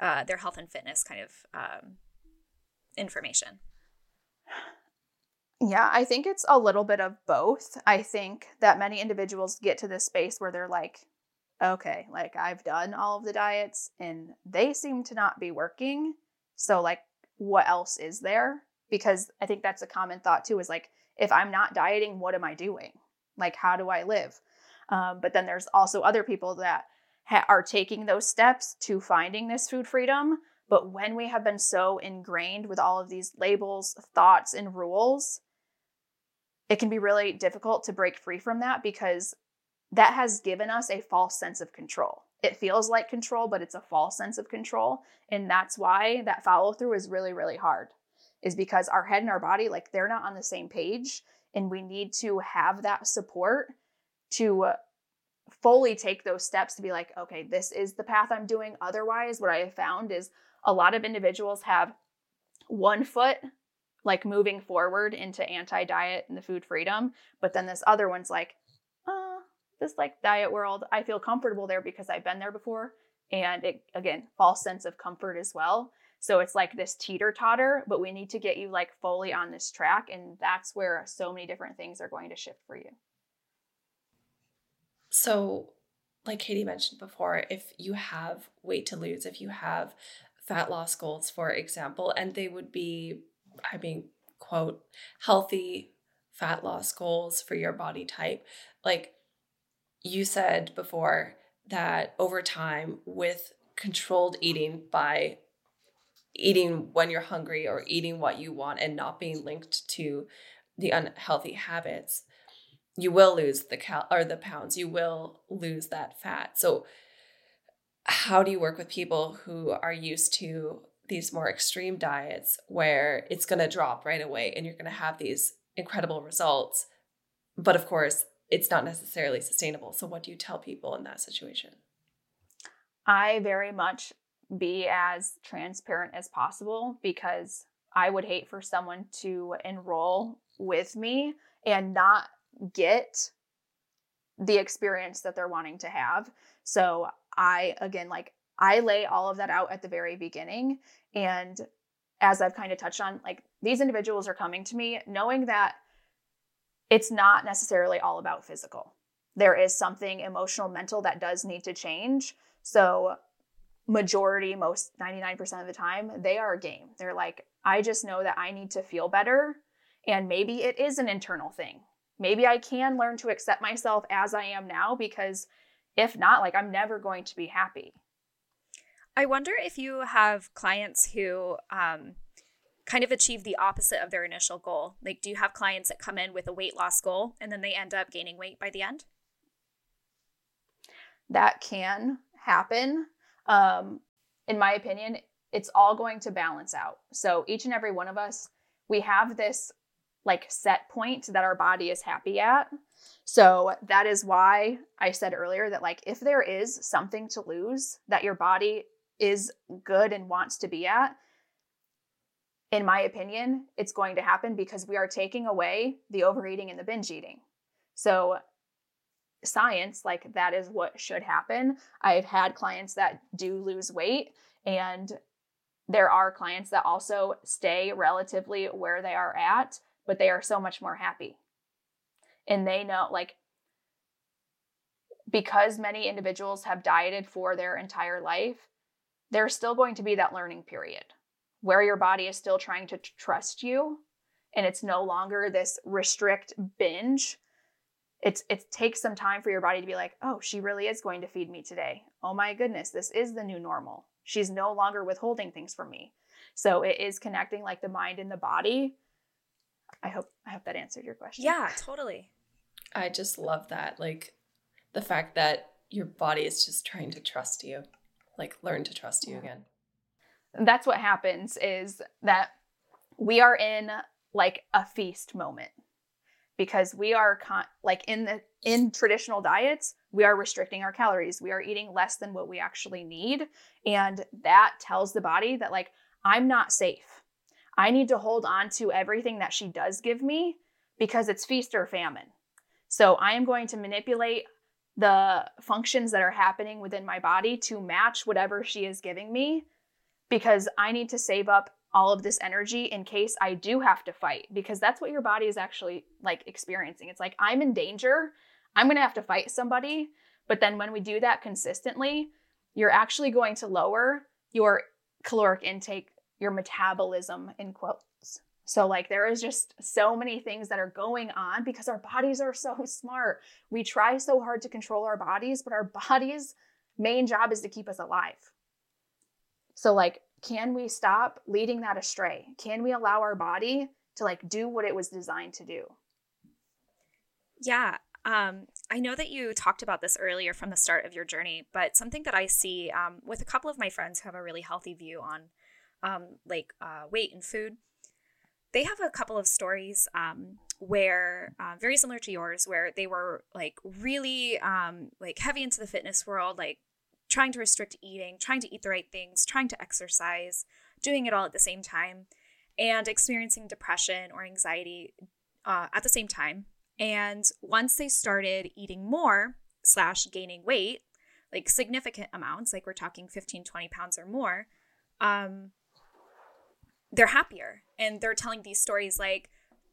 uh, their health and fitness kind of um, information? Yeah, I think it's a little bit of both. I think that many individuals get to this space where they're like, okay, like I've done all of the diets and they seem to not be working. So like, what else is there? Because I think that's a common thought too, is like, if I'm not dieting, what am I doing? Like, how do I live? Um, but then there's also other people that ha- are taking those steps to finding this food freedom. But when we have been so ingrained with all of these labels, thoughts, and rules, it can be really difficult to break free from that, because that has given us a false sense of control. It feels like control, but it's a false sense of control. And that's why that follow through is really, really hard, is because our head and our body, like, they're not on the same page. And we need to have that support to fully take those steps to be like, okay, this is the path I'm doing. Otherwise, what I have found is a lot of individuals have one foot like moving forward into anti-diet and the food freedom. But then this other one's like, uh, this like diet world, I feel comfortable there because I've been there before. And it, again, false sense of comfort as well. So it's like this teeter-totter, but we need to get you like fully on this track. And that's where so many different things are going to shift for you. So like Katie mentioned before, if you have weight to lose, if you have fat loss goals, for example, and they would be, I mean, quote, healthy fat loss goals for your body type. Like you said before, that over time with controlled eating, by eating when you're hungry or eating what you want and not being linked to the unhealthy habits, you will lose the cal- or the pounds, you will lose that fat. So how do you work with people who are used to these more extreme diets where it's going to drop right away and you're going to have these incredible results, but of course it's not necessarily sustainable? So what do you tell people in that situation? I very much be as transparent as possible, because I would hate for someone to enroll with me and not get the experience that they're wanting to have. So I, again, like I lay all of that out at the very beginning. And as I've kind of touched on, like these individuals are coming to me knowing that it's not necessarily all about physical. There is something emotional, mental that does need to change. So majority, most ninety-nine percent of the time, they are game. They're like, I just know that I need to feel better. And maybe it is an internal thing. Maybe I can learn to accept myself as I am now, because if not, like I'm never going to be happy. I wonder if you have clients who um, kind of achieve the opposite of their initial goal. Like, do you have clients that come in with a weight loss goal and then they end up gaining weight by the end? That can happen. Um, in my opinion, it's all going to balance out. So each and every one of us, we have this like set point that our body is happy at. So that is why I said earlier that like, if there is something to lose that your body is good and wants to be at, in my opinion, it's going to happen, because we are taking away the overeating and the binge eating. So science, like that is what should happen. I've had clients that do lose weight, and there are clients that also stay relatively where they are at, but they are so much more happy. And they know, like, because many individuals have dieted for their entire life, there's still going to be that learning period where your body is still trying to t- trust you. And it's no longer this restrict binge. It's, it takes some time for your body to be like, oh, she really is going to feed me today. Oh my goodness, this is the new normal. She's no longer withholding things from me. So it is connecting like the mind and the body. I hope, I hope that answered your question. Yeah, totally. I just love that. Like the fact that your body is just trying to trust you, like learn to trust you again. That's what happens, is that we are in like a feast moment, because we are con- like in the, in traditional diets, we are restricting our calories. We are eating less than what we actually need. And that tells the body that like, I'm not safe. I need to hold on to everything that she does give me, because it's feast or famine. So I am going to manipulate the functions that are happening within my body to match whatever she is giving me, because I need to save up all of this energy in case I do have to fight, because that's what your body is actually like experiencing. It's like, I'm in danger. I'm going to have to fight somebody. But then when we do that consistently, you're actually going to lower your caloric intake, your metabolism, in quotes. So like there is just so many things that are going on because our bodies are so smart. We try so hard to control our bodies, but our body's main job is to keep us alive. So like, can we stop leading that astray? Can we allow our body to like do what it was designed to do? Yeah. Um, I know that you talked about this earlier from the start of your journey, but something that I see um, with a couple of my friends who have a really healthy view on um, like uh, weight and food, they have a couple of stories um, where uh, very similar to yours, where they were like really um, like heavy into the fitness world, like trying to restrict eating, trying to eat the right things, trying to exercise, doing it all at the same time, and experiencing depression or anxiety uh, at the same time. And once they started eating more slash gaining weight, like significant amounts, like we're talking fifteen, twenty pounds or more, um, they're happier. And they're telling these stories like,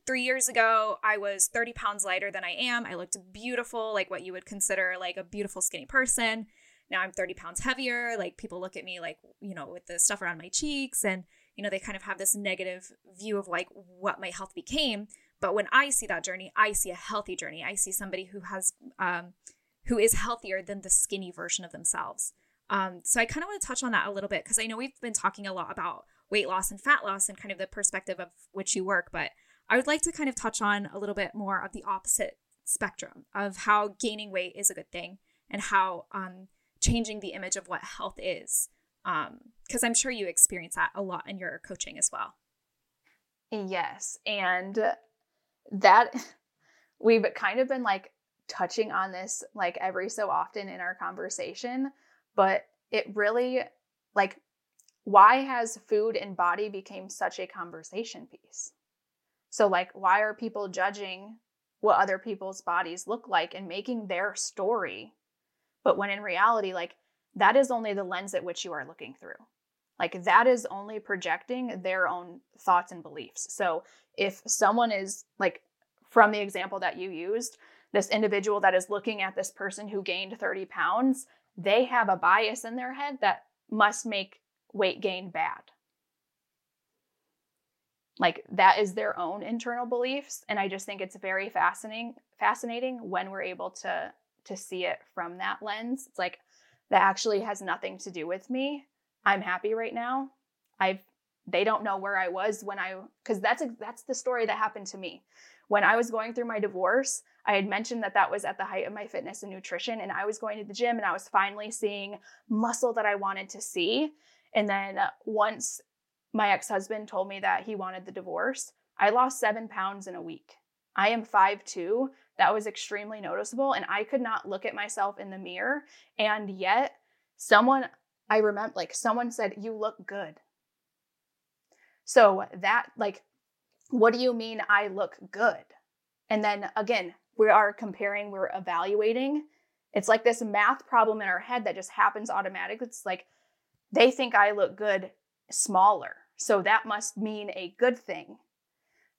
three years ago, I was thirty pounds lighter than I am. I looked beautiful, like what you would consider like a beautiful skinny person. Now I'm thirty pounds heavier. Like people look at me like, you know, with the stuff around my cheeks, and, you know, they kind of have this negative view of like what my health became. But when I see that journey, I see a healthy journey. I see somebody who has, um, who is healthier than the skinny version of themselves. Um, so I kind of want to touch on that a little bit, because I know we've been talking a lot about weight loss and fat loss and kind of the perspective of which you work, but I would like to kind of touch on a little bit more of the opposite spectrum of how gaining weight is a good thing and how um, changing the image of what health is, because um, I'm sure you experience that a lot in your coaching as well. Yes, and that we've kind of been like touching on this like every so often in our conversation, but it really like, why has food and body became such a conversation piece? So like, why are people judging what other people's bodies look like and making their story? But when in reality, like that is only the lens at which you are looking through. Like that is only projecting their own thoughts and beliefs. So if someone is like, from the example that you used, this individual that is looking at this person who gained thirty pounds, they have a bias in their head that must make weight gain bad. Like that is their own internal beliefs. And I just think it's very fascinating, fascinating when we're able to, to see it from that lens. It's like, that actually has nothing to do with me. I'm happy right now. I've, they don't know where I was when I, cause that's, a, that's the story that happened to me. When I was going through my divorce, I had mentioned that that was at the height of my fitness and nutrition, and I was going to the gym and I was finally seeing muscle that I wanted to see. And then once my ex-husband told me that he wanted the divorce, I lost seven pounds in a week. I am five two. That was extremely noticeable. And I could not look at myself in the mirror. And yet someone, I remember like someone said, you look good. So that like, what do you mean I look good? And then again, we are comparing, we're evaluating. It's like this math problem in our head that just happens automatically. It's like, they think I look good smaller, so that must mean a good thing.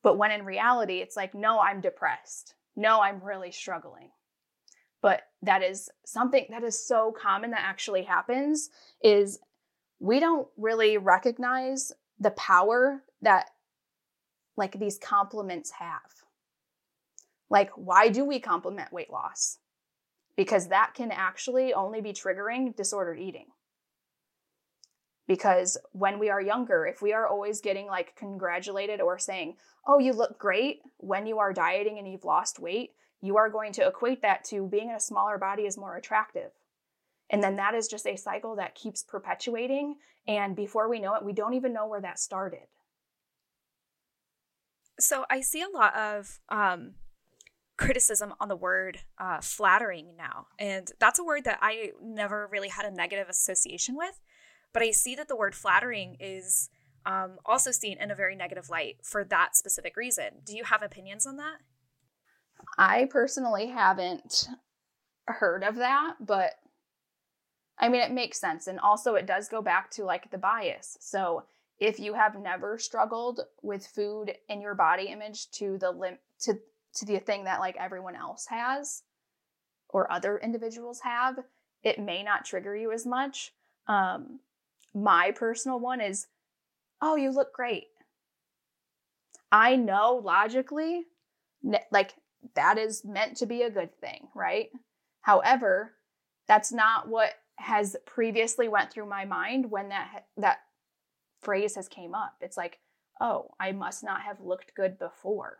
But when in reality, it's like, no, I'm depressed. No, I'm really struggling. But that is something that is so common that actually happens, is we don't really recognize the power that like these compliments have. Like, why do we compliment weight loss? Because that can actually only be triggering disordered eating. Because when we are younger, if we are always getting like congratulated or saying, oh, you look great when you are dieting and you've lost weight, you are going to equate that to being in a smaller body is more attractive. And then that is just a cycle that keeps perpetuating. And before we know it, we don't even know where that started. So I see a lot of um, criticism on the word uh, flattering now. And that's a word that I never really had a negative association with. But I see that the word flattering is um, also seen in a very negative light for that specific reason. Do you have opinions on that? I personally haven't heard of that, but I mean, it makes sense. And also it does go back to like the bias. So if you have never struggled with food and your body image to the lim- to, to the thing that like everyone else has or other individuals have, it may not trigger you as much. Um, My personal one is, oh, you look great. I know logically, like, that is meant to be a good thing, right? However, that's not what has previously went through my mind when that that phrase has came up. It's like, oh, I must not have looked good before.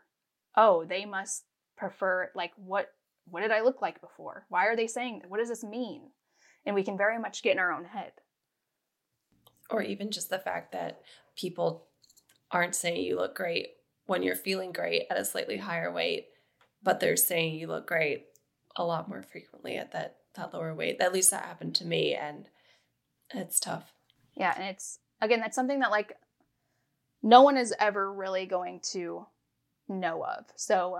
Oh, they must prefer, like, what what did I look like before? Why are they saying that? What does this mean? And we can very much get in our own head. Or even just the fact that people aren't saying you look great when you're feeling great at a slightly higher weight, but they're saying you look great a lot more frequently at that, that lower weight. At least that happened to me, and it's tough. Yeah. And it's, again, that's something that, like, no one is ever really going to know of. So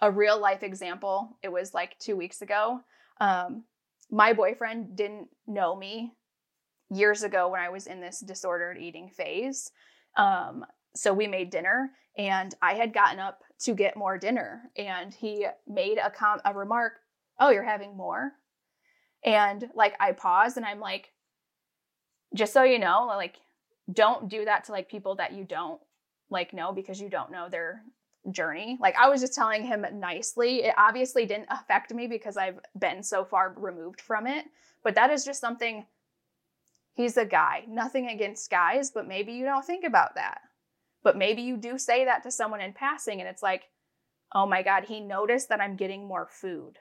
a real life example, it was like two weeks ago. Um, my boyfriend didn't know me years ago when I was in this disordered eating phase. Um, so we made dinner, and I had gotten up to get more dinner, and he made a com- a remark, "Oh, you're having more?" And, like, I paused, and I'm like, just so you know, like, don't do that to, like, people that you don't, like, know, because you don't know their journey. Like, I was just telling him nicely. It obviously didn't affect me because I've been so far removed from it, but that is just something. He's a guy, nothing against guys, but maybe you don't think about that. But maybe you do say that to someone in passing, and it's like, oh my God, he noticed that I'm getting more food.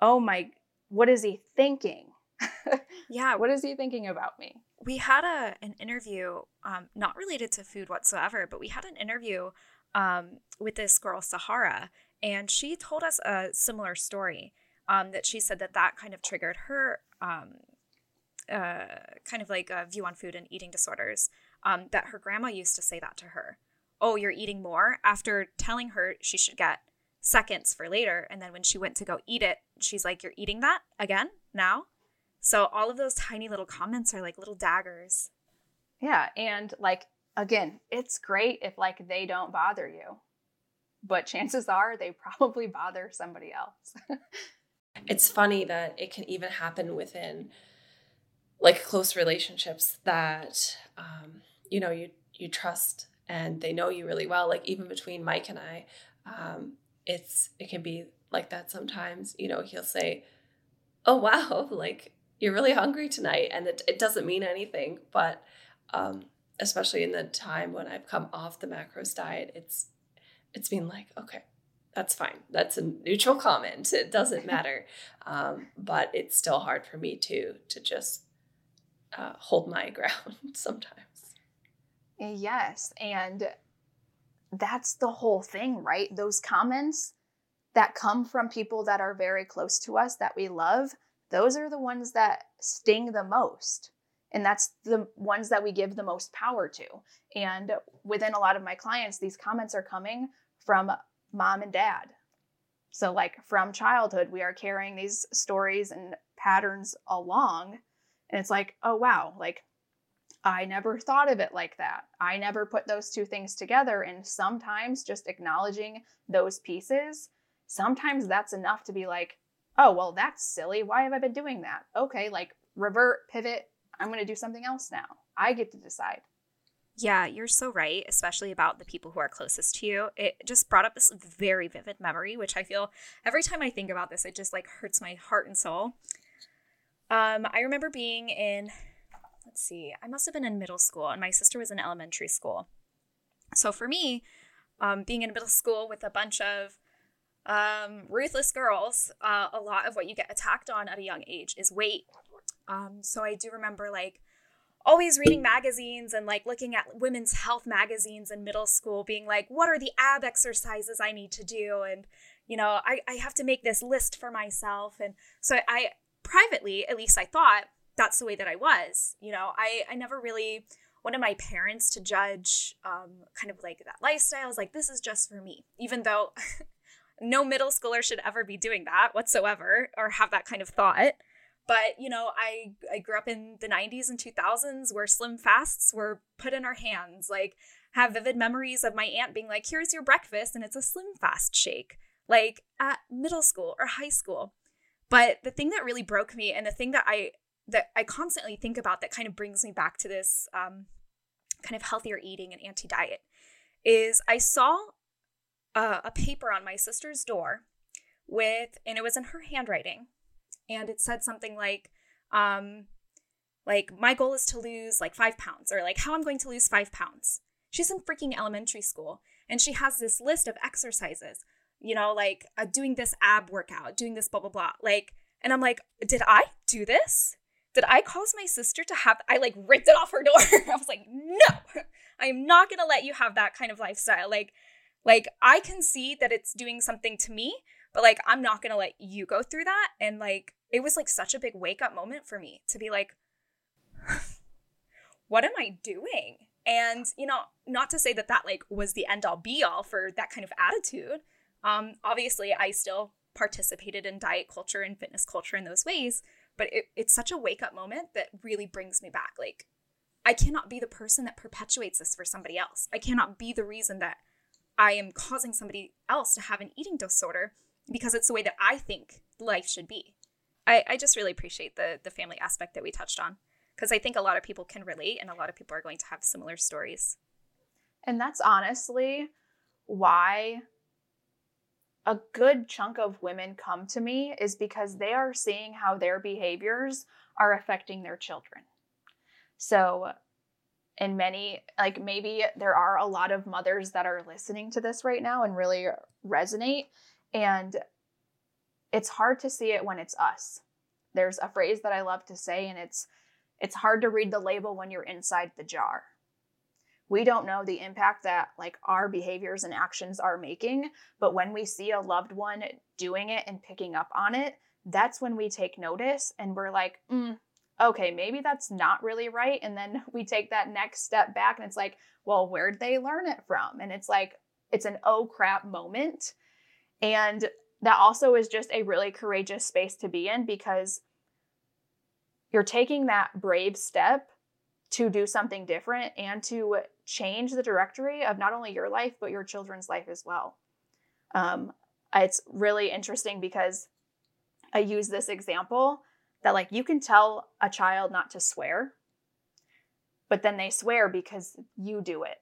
Oh my, what is he thinking? Yeah. What is he thinking about me? We had a an interview, um, not related to food whatsoever, but we had an interview um, with this girl, Sahara, and she told us a similar story, um, that she said that that kind of triggered her um, uh, kind of like a view on food and eating disorders. Um, that her grandma used to say that to her. Oh, you're eating more, after telling her she should get seconds for later. And then when she went to go eat it, she's like, you're eating that again now? So all of those tiny little comments are like little daggers. Yeah. And, like, again, it's great if, like, they don't bother you, but chances are they probably bother somebody else. It's funny that it can even happen within, like, close relationships that, um, you know, you, you trust and they know you really well. Like, even between Mike and I, um, it's, it can be like that sometimes. You know, he'll say, oh, wow, like, you're really hungry tonight. And it, it doesn't mean anything, but, um, especially in the time when I've come off the macros diet, it's, it's been like, okay, that's fine. That's a neutral comment. It doesn't matter. um, but it's still hard for me to, to just, Uh, hold my ground sometimes. Yes. And that's the whole thing, right? Those comments that come from people that are very close to us, that we love, those are the ones that sting the most. And that's the ones that we give the most power to. And within a lot of my clients, these comments are coming from mom and dad. So, like, from childhood, we are carrying these stories and patterns along. And it's like, oh, wow, like, I never thought of it like that. I never put those two things together. And sometimes just acknowledging those pieces, sometimes that's enough to be like, oh, well, that's silly. Why have I been doing that? Okay, like, revert, pivot. I'm going to do something else now. I get to decide. Yeah, you're so right, especially about the people who are closest to you. It just brought up this very vivid memory, which I feel every time I think about this, it just, like, hurts my heart and soul. Um, I remember being in, let's see, I must have been in middle school, and my sister was in elementary school. So for me, um, being in middle school with a bunch of um, ruthless girls, uh, a lot of what you get attacked on at a young age is weight. Um, so I do remember, like, always reading magazines and, like, looking at women's health magazines in middle school, being like, what are the ab exercises I need to do? And, you know, I, I have to make this list for myself. And so I... privately, at least I thought that's the way that I was. You know, I, I never really wanted my parents to judge um, kind of like that lifestyle. I was like, this is just for me, even though no middle schooler should ever be doing that whatsoever or have that kind of thought. But, you know, I, I grew up in the nineties and two thousands where slim fasts were put in our hands. Like, have vivid memories of my aunt being like, here's your breakfast, and it's a slim fast shake, like at middle school or high school. But the thing that really broke me, and the thing that I that I constantly think about that kind of brings me back to this um, kind of healthier eating and anti-diet, is I saw a, a paper on my sister's door with, and it was in her handwriting, and it said something like, um, like my goal is to lose like five pounds or like how I'm going to lose five pounds. She's in freaking elementary school, and she has this list of exercises, you know, like uh, doing this ab workout, doing this blah, blah, blah. Like, and I'm like, did I do this? Did I cause my sister to have, I like ripped it off her door. I was like, no, I am not going to let you have that kind of lifestyle. Like, like I can see that it's doing something to me, but like, I'm not going to let you go through that. And like, it was like such a big wake up moment for me to be like, what am I doing? And, you know, not to say that that like was the end all be all for that kind of attitude. Um, obviously I still participated in diet culture and fitness culture in those ways, but it, it's such a wake up moment that really brings me back. Like, I cannot be the person that perpetuates this for somebody else. I cannot be the reason that I am causing somebody else to have an eating disorder because it's the way that I think life should be. I, I just really appreciate the the family aspect that we touched on, because I think a lot of people can relate and a lot of people are going to have similar stories. And that's honestly why a good chunk of women come to me, is because they are seeing how their behaviors are affecting their children. So in many, like maybe there are a lot of mothers that are listening to this right now and really resonate. And it's hard to see it when it's us. There's a phrase that I love to say, and it's, it's hard to read the label when you're inside the jar. We don't know the impact that like our behaviors and actions are making, but when we see a loved one doing it and picking up on it, that's when we take notice and we're like, mm, okay, maybe that's not really right. And then we take that next step back and it's like, well, where'd they learn it from? And it's like, it's an oh crap moment. And that also is just a really courageous space to be in, because you're taking that brave step to do something different and to change the directory of not only your life, but your children's life as well. Um, it's really interesting because I use this example that like you can tell a child not to swear, but then they swear because you do it.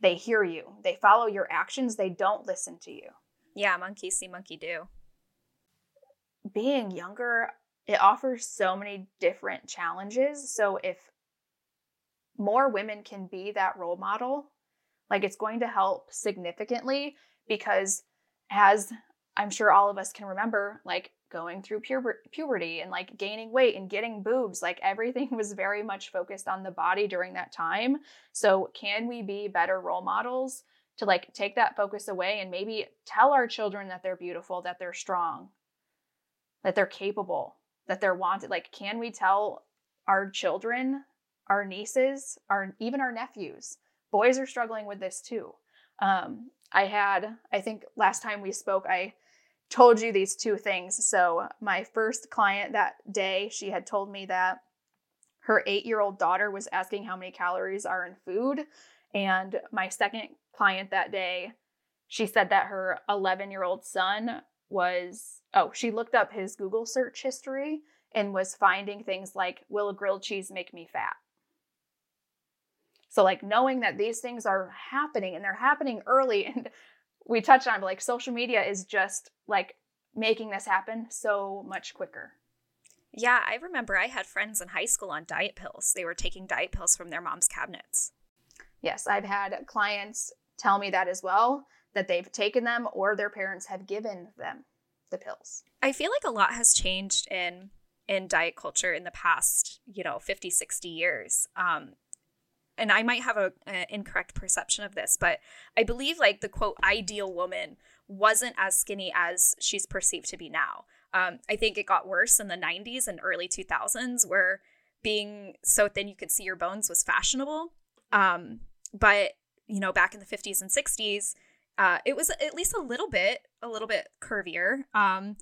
They hear you. They follow your actions. They don't listen to you. Yeah, monkey see, monkey do. Being younger, it offers so many different challenges. So if more women can be that role model, like it's going to help significantly, because as I'm sure all of us can remember, like going through puber- puberty and like gaining weight and getting boobs, like everything was very much focused on the body during that time. So can we be better role models to like take that focus away and maybe tell our children that they're beautiful, that they're strong, that they're capable, that they're wanted? Like, can we tell our children, our nieces, our, even our nephews? Boys are struggling with this too. Um, I had, I think last time we spoke, I told you these two things. So my first client that day, she had told me that her eight-year-old daughter was asking how many calories are in food. And my second client that day, she said that her eleven-year-old son was, oh, she looked up his Google search history and was finding things like, will a grilled cheese make me fat? So like knowing that these things are happening and they're happening early, and we touched on like social media is just like making this happen so much quicker. Yeah, I remember I had friends in high school on diet pills. They were taking diet pills from their mom's cabinets. Yes, I've had clients tell me that as well, that they've taken them or their parents have given them the pills. I feel like a lot has changed in in diet culture in the past, you know, fifty, sixty years. Um, and I might have an incorrect perception of this, but I believe like the quote ideal woman wasn't as skinny as she's perceived to be now. Um, I think it got worse in the nineties and early two thousands, where being so thin you could see your bones was fashionable. Um, but, you know, back in the fifties and sixties, Uh, it was at least a little bit, a little bit curvier. Um,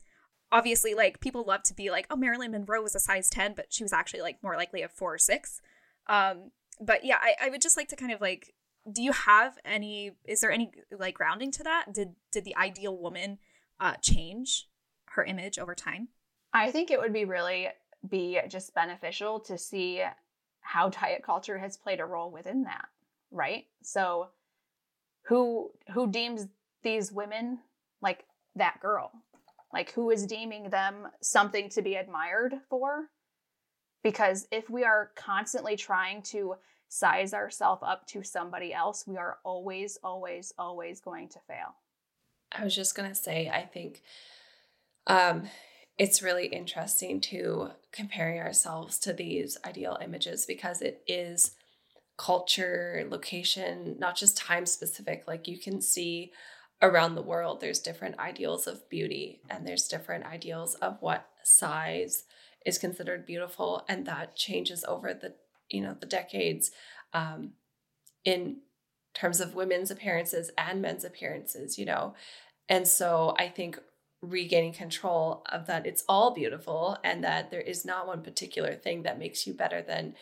obviously, like people love to be like, oh, Marilyn Monroe was a size ten, but she was actually like more likely a four or six. Um, but yeah, I, I would just like to kind of like, do you have any, is there any like grounding to that? Did, did the ideal woman uh, change her image over time? I think it would be really be just beneficial to see how diet culture has played a role within that, right? So who who deems these women like that girl? Like, who is deeming them something to be admired for? Because if we are constantly trying to size ourselves up to somebody else, we are always, always, always going to fail. I was just going to say, I think um, it's really interesting to comparing ourselves to these ideal images, because it is culture, location, not just time specific. Like, you can see around the world, there's different ideals of beauty, and there's different ideals of what size is considered beautiful. And that changes over the, you know, the decades, um, in terms of women's appearances and men's appearances, you know? And so I think regaining control of that, it's all beautiful, and that there is not one particular thing that makes you better than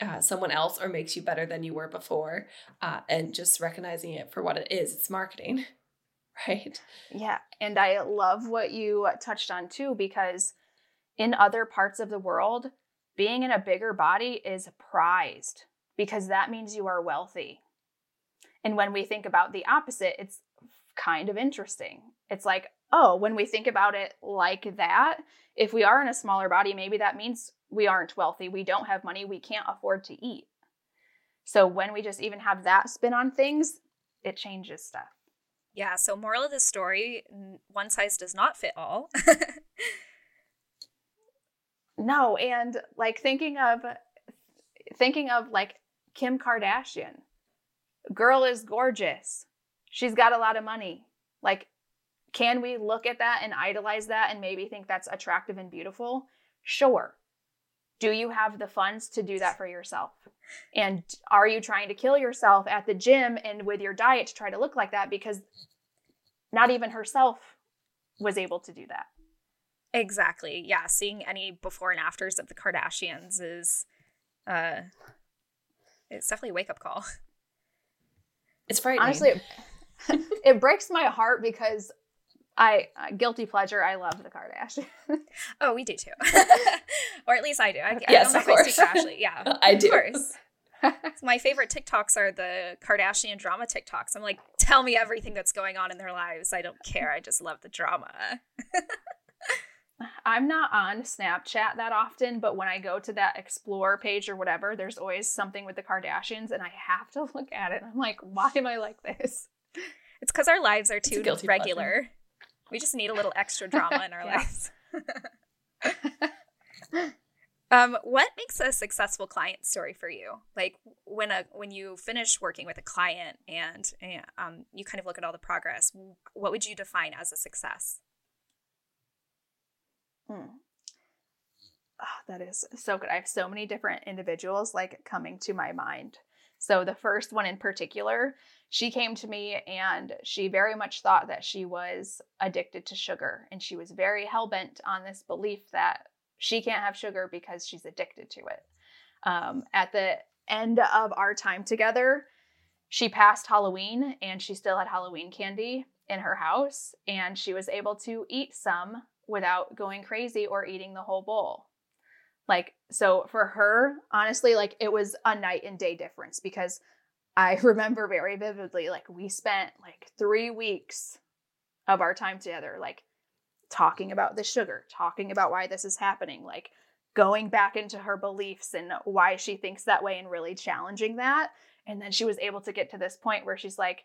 uh, someone else or makes you better than you were before. Uh, and just recognizing it for what it is. It's marketing, right? Yeah. And I love what you touched on too, because in other parts of the world, being in a bigger body is prized, because that means you are wealthy. And when we think about the opposite, it's kind of interesting. It's like, oh, when we think about it like that, if we are in a smaller body, maybe that means we aren't wealthy, we don't have money, we can't afford to eat. So when we just even have that spin on things, it changes stuff. Yeah, so moral of the story, one size does not fit all. No, and like thinking of thinking of like Kim Kardashian. Girl is gorgeous. She's got a lot of money. Like, can we look at that and idolize that and maybe think that's attractive and beautiful? Sure. Do you have the funds to do that for yourself? And are you trying to kill yourself at the gym and with your diet to try to look like that? Because not even herself was able to do that. Exactly. Yeah. Seeing any before and afters of the Kardashians is, uh, it's definitely a wake up call. It's frightening. Honestly, it, it breaks my heart because I, uh, guilty pleasure, I love the Kardashians. Oh, we do too. Or at least I do. I, I yes, of course. Ashley. Yeah, I do. Of course. My favorite TikToks are the Kardashian drama TikToks. I'm like, tell me everything that's going on in their lives. I don't care. I just love the drama. I'm not on Snapchat that often, but when I go to that explore page or whatever, there's always something with the Kardashians, and I have to look at it. I'm like, why am I like this? It's because our lives are too regular. Pleasure. We just need a little extra drama in our lives. um, what makes a successful client story for you? Like when a when you finish working with a client and, and um, you kind of look at all the progress, what would you define as a success? Hmm. Oh, that is so good. I have so many different individuals like coming to my mind. So the first one in particular, she came to me and she very much thought that she was addicted to sugar. And she was very hell-bent on this belief that she can't have sugar because she's addicted to it. Um, at the end of our time together, she passed Halloween and she still had Halloween candy in her house. And she was able to eat some without going crazy or eating the whole bowl. Like, so for her, honestly, like it was a night and day difference, because I remember very vividly, like we spent like three weeks of our time together, like talking about the sugar, talking about why this is happening, like going back into her beliefs and why she thinks that way and really challenging that. And then she was able to get to this point where she's like,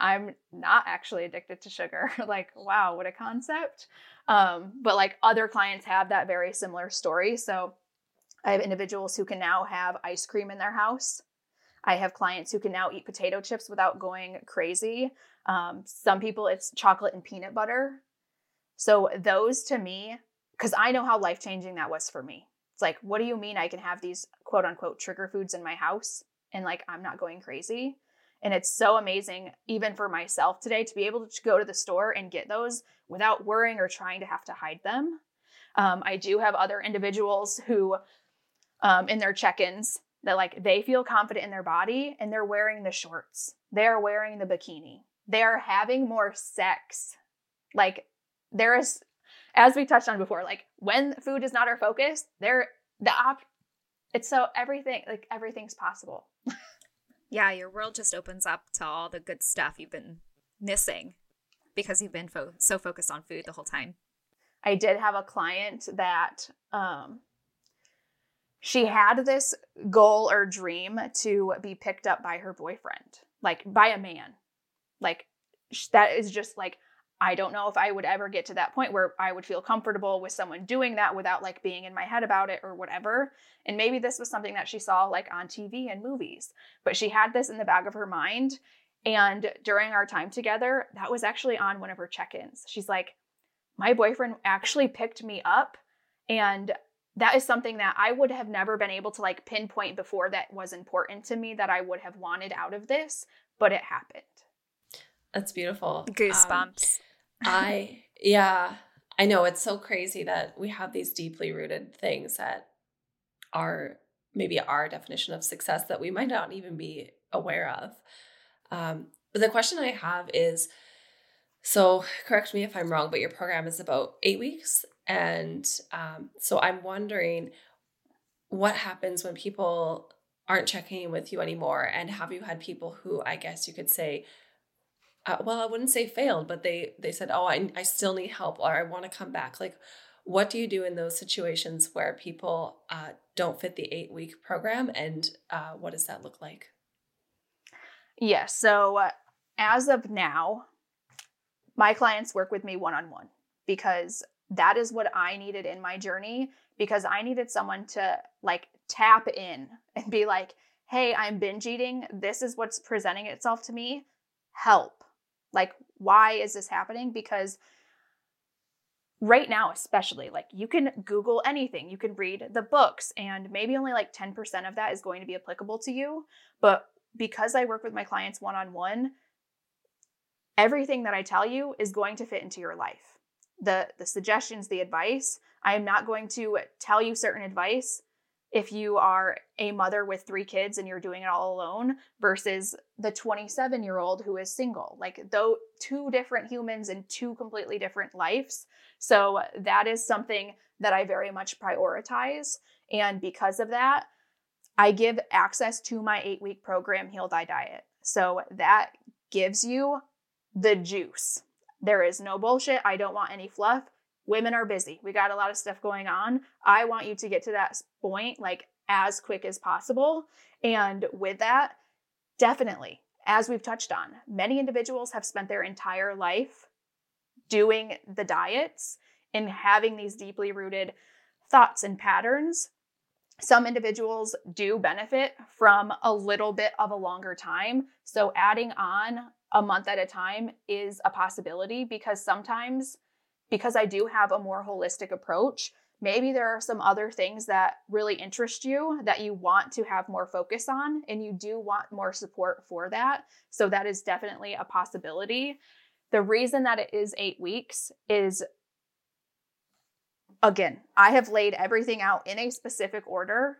I'm not actually addicted to sugar. Like, wow, what a concept. Um, but like other clients have that very similar story. So I have individuals who can now have ice cream in their house. I have clients who can now eat potato chips without going crazy. Um, some people it's chocolate and peanut butter. So those to me, because I know how life-changing that was for me. It's like, what do you mean I can have these quote unquote trigger foods in my house and like, I'm not going crazy? And it's so amazing, even for myself today, to be able to go to the store and get those without worrying or trying to have to hide them. Um, I do have other individuals who, um, in their check-ins, that like they feel confident in their body and they're wearing the shorts. They are wearing the bikini. They are having more sex. Like there is, as we touched on before, like when food is not our focus, there the op. It's so everything like everything's possible. Yeah, your world just opens up to all the good stuff you've been missing because you've been fo- so focused on food the whole time. I did have a client that um, she had this goal or dream to be picked up by her boyfriend, like by a man. Like that is just like, I don't know if I would ever get to that point where I would feel comfortable with someone doing that without like being in my head about it or whatever. And maybe this was something that she saw like on T V and movies, but she had this in the back of her mind. And during our time together, that was actually on one of her check-ins. She's like, my boyfriend actually picked me up. And that is something that I would have never been able to like pinpoint before that was important to me that I would have wanted out of this, but it happened. That's beautiful. Goosebumps. Um, I, yeah, I know it's so crazy that we have these deeply rooted things that are maybe our definition of success that we might not even be aware of. Um, but the question I have is, so correct me if I'm wrong, but your program is about eight weeks. And um, so I'm wondering what happens when people aren't checking in with you anymore? And have you had people who, I guess you could say, Uh, well, I wouldn't say failed, but they, they said, oh, I I still need help, or I want to come back. Like, what do you do in those situations where people uh, don't fit the eight week program? And uh, what does that look like? Yeah. So uh, as of now, my clients work with me one-on-one because that is what I needed in my journey, because I needed someone to like tap in and be like, hey, I'm binge eating. This is what's presenting itself to me. Help. Like, why is this happening? Because right now, especially, like you can Google anything, you can read the books, and maybe only like ten percent of that is going to be applicable to you. But because I work with my clients one-on-one, everything that I tell you is going to fit into your life. The, the suggestions, the advice, I am not going to tell you certain advice if you are a mother with three kids and you're doing it all alone versus the twenty-seven-year-old who is single, like though two different humans and two completely different lives. So that is something that I very much prioritize. And because of that, I give access to my eight-week program, Heal Thy Diet. So that gives you the juice. There is no bullshit. I don't want any fluff. Women are busy. We got a lot of stuff going on. I want you to get to that point like as quick as possible. And with that, definitely, as we've touched on, many individuals have spent their entire life doing the diets and having these deeply rooted thoughts and patterns. Some individuals do benefit from a little bit of a longer time. So adding on a month at a time is a possibility because sometimes because I do have a more holistic approach, maybe there are some other things that really interest you that you want to have more focus on, and you do want more support for that. So that is definitely a possibility. The reason that it is eight weeks is, again, I have laid everything out in a specific order.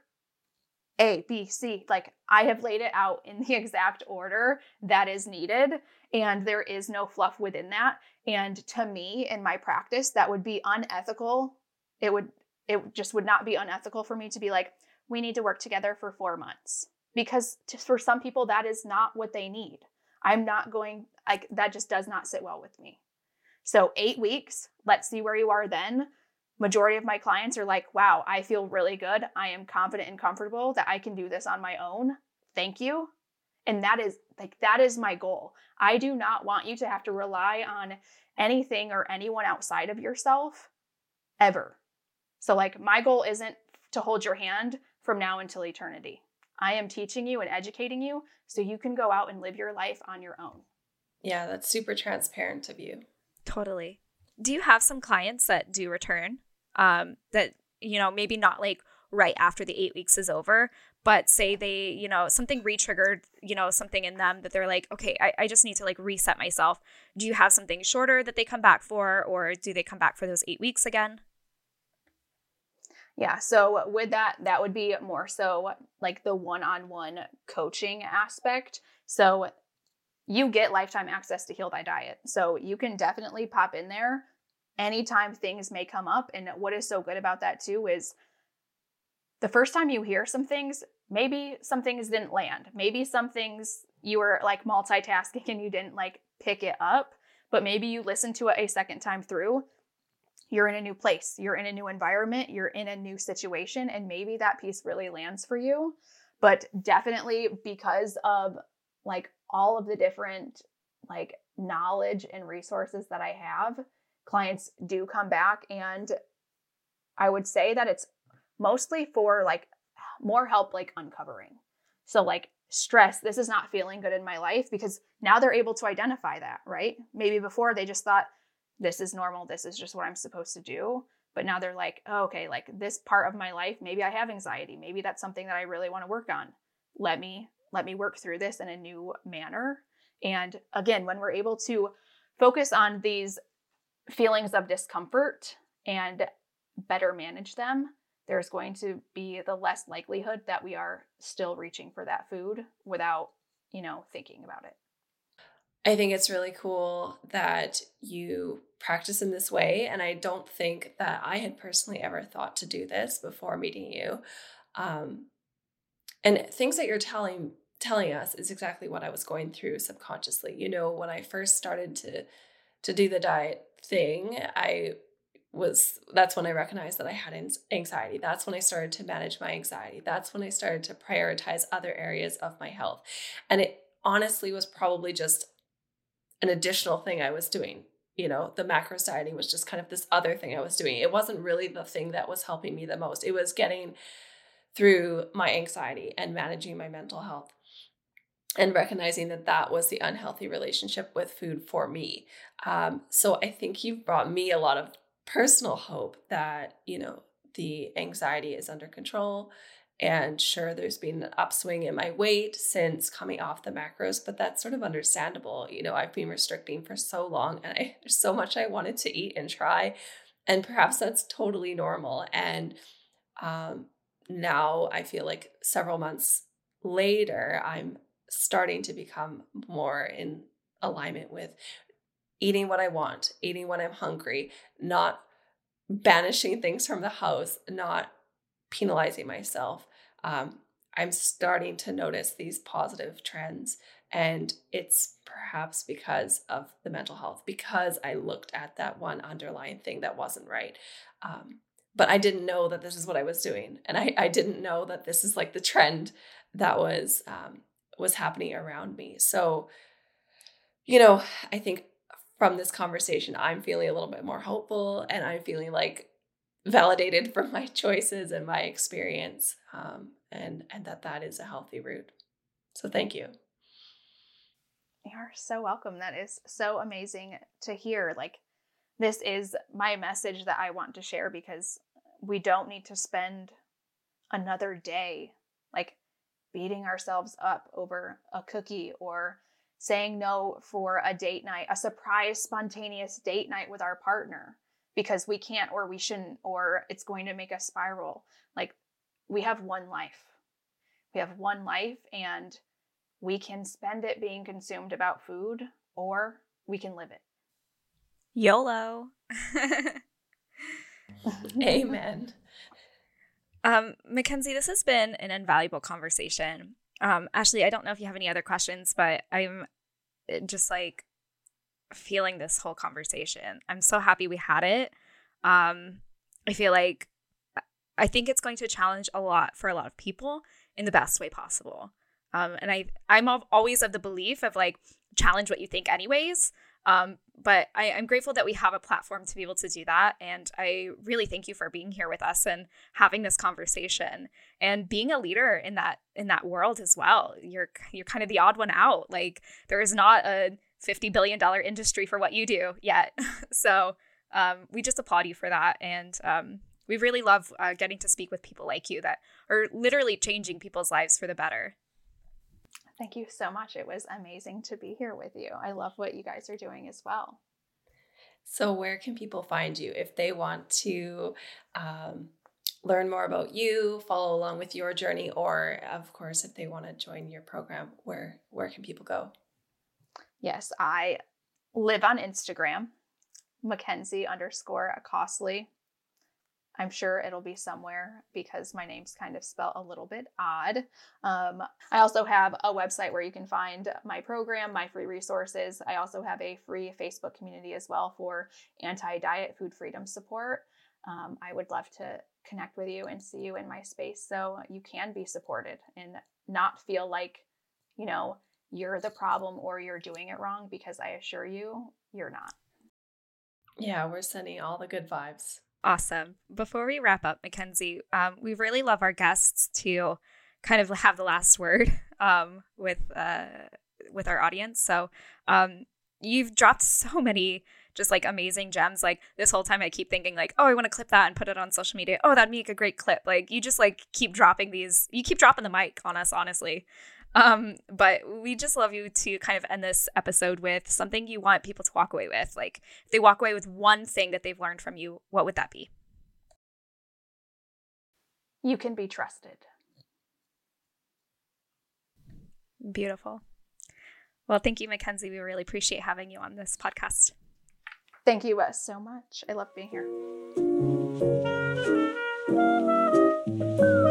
A, B, C, like I have laid it out in the exact order that is needed. And there is no fluff within that. And to me, in my practice, that would be unethical. It would, it just would not be unethical for me to be like, we need to work together for four months. Because to, for some people, that is not what they need. I'm not going, like, that just does not sit well with me. So eight weeks, let's see where you are then. Majority of my clients are like, wow, I feel really good. I am confident and comfortable that I can do this on my own. Thank you. And that is like, that is my goal. I do not want you to have to rely on anything or anyone outside of yourself ever. So like my goal isn't to hold your hand from now until eternity. I am teaching you and educating you so you can go out and live your life on your own. Yeah, that's super transparent of you. Totally. Do you have some clients that do return um, that, you know, maybe not like right after the eight weeks is over, but say they, you know, something re-triggered, you know, something in them that they're like, okay, I, I just need to like reset myself. Do you have something shorter that they come back for, or do they come back for those eight weeks again? Yeah. So with that, that would be more so like the one-on-one coaching aspect. So you get lifetime access to Heal Thy Diet. So you can definitely pop in there anytime things may come up. And what is so good about that too is the first time you hear some things, Maybe some things didn't land. Maybe some things you were like multitasking and you didn't like pick it up, but maybe you listened to it a second time through. You're in a new place, you're in a new environment, you're in a new situation, and maybe that piece really lands for you. But definitely because of like all of the different like knowledge and resources that I have, clients do come back. And I would say that it's mostly for like more help, like uncovering. So like stress, this is not feeling good in my life, because now they're able to identify that, right? Maybe before they just thought, this is normal, this is just what I'm supposed to do. But now they're like, oh, okay, like this part of my life, maybe I have anxiety. Maybe that's something that I really want to work on. Let me, let me work through this in a new manner. And again, when we're able to focus on these feelings of discomfort and better manage them, there's going to be the less likelihood that we are still reaching for that food without, you know, thinking about it. I think it's really cool that you practice in this way. And I don't think that I had personally ever thought to do this before meeting you. Um, and things that you're telling telling us is exactly what I was going through subconsciously. You know, when I first started to to do the diet thing, I was, that's when I recognized that I had anxiety. That's when I started to manage my anxiety. That's when I started to prioritize other areas of my health. And it honestly was probably just an additional thing I was doing. You know, the macro dieting was just kind of this other thing I was doing. It wasn't really the thing that was helping me the most. It was getting through my anxiety and managing my mental health, and recognizing that that was the unhealthy relationship with food for me. Um, so I think you've brought me a lot of personal hope that, you know, the anxiety is under control. And sure, there's been an upswing in my weight since coming off the macros, but that's sort of understandable. You know, I've been restricting for so long, and I, there's so much I wanted to eat and try, and perhaps that's totally normal. And um, now I feel like several months later, I'm starting to become more in alignment with eating what I want, eating when I'm hungry, not banishing things from the house, not penalizing myself. Um, I'm starting to notice these positive trends, and it's perhaps because of the mental health, because I looked at that one underlying thing that wasn't right. Um, but I didn't know that this is what I was doing. And I, I didn't know that this is like the trend that was, um, was happening around me. So, you know, I think from this conversation, I'm feeling a little bit more hopeful, and I'm feeling like validated from my choices and my experience, um, and and that that is a healthy route. So thank you. You're so welcome. That is so amazing to hear. Like, this is my message that I want to share, because we don't need to spend another day like beating ourselves up over a cookie, or saying no for a date night, a surprise, spontaneous date night with our partner, because we can't, or we shouldn't, or it's going to make us spiral. Like, we have one life. We have one life, and we can spend it being consumed about food, or we can live it. YOLO. Amen. Um, Mackenzie, this has been an invaluable conversation. Um, Ashleigh, I don't know if you have any other questions, but I'm just like, feeling this whole conversation. I'm so happy we had it. Um, I feel like I think it's going to challenge a lot for a lot of people in the best way possible. Um, and I, I'm always of the belief of like, challenge what you think anyways. Um, but I, I'm grateful that we have a platform to be able to do that. And I really thank you for being here with us and having this conversation and being a leader in that, in that world as well. You're, you're kind of the odd one out. Like, there is not a fifty billion dollars industry for what you do yet. So um, we just applaud you for that. And um, we really love uh, getting to speak with people like you that are literally changing people's lives for the better. Thank you so much. It was amazing to be here with you. I love what you guys are doing as well. So where can people find you if they want to um, learn more about you, follow along with your journey, or of course, if they want to join your program, where, where can people go? Yes, I live on Instagram, Mackenzie underscore Costley. I'm sure it'll be somewhere because my name's kind of spelled a little bit odd. Um, I also have a website where you can find my program, my free resources. I also have a free Facebook community as well for anti-diet food freedom support. Um, I would love to connect with you and see you in my space so you can be supported and not feel like, you know, you're the problem or you're doing it wrong, because I assure you, you're not. Yeah, we're sending all the good vibes. Awesome. Before we wrap up, Mackenzie, um, we really love our guests to kind of have the last word um, with uh, with our audience. So um, you've dropped so many just like amazing gems. Like this whole time I keep thinking like, oh, I want to clip that and put it on social media. Oh, that'd make a great clip. Like you just like keep dropping these. You keep dropping the mic on us, honestly. Um, but we just love you to kind of end this episode with something you want people to walk away with. Like if they walk away with one thing that they've learned from you, what would that be? You can be trusted. Beautiful. Well, thank you, Mackenzie. We really appreciate having you on this podcast. Thank you, Wes, so much. I love being here.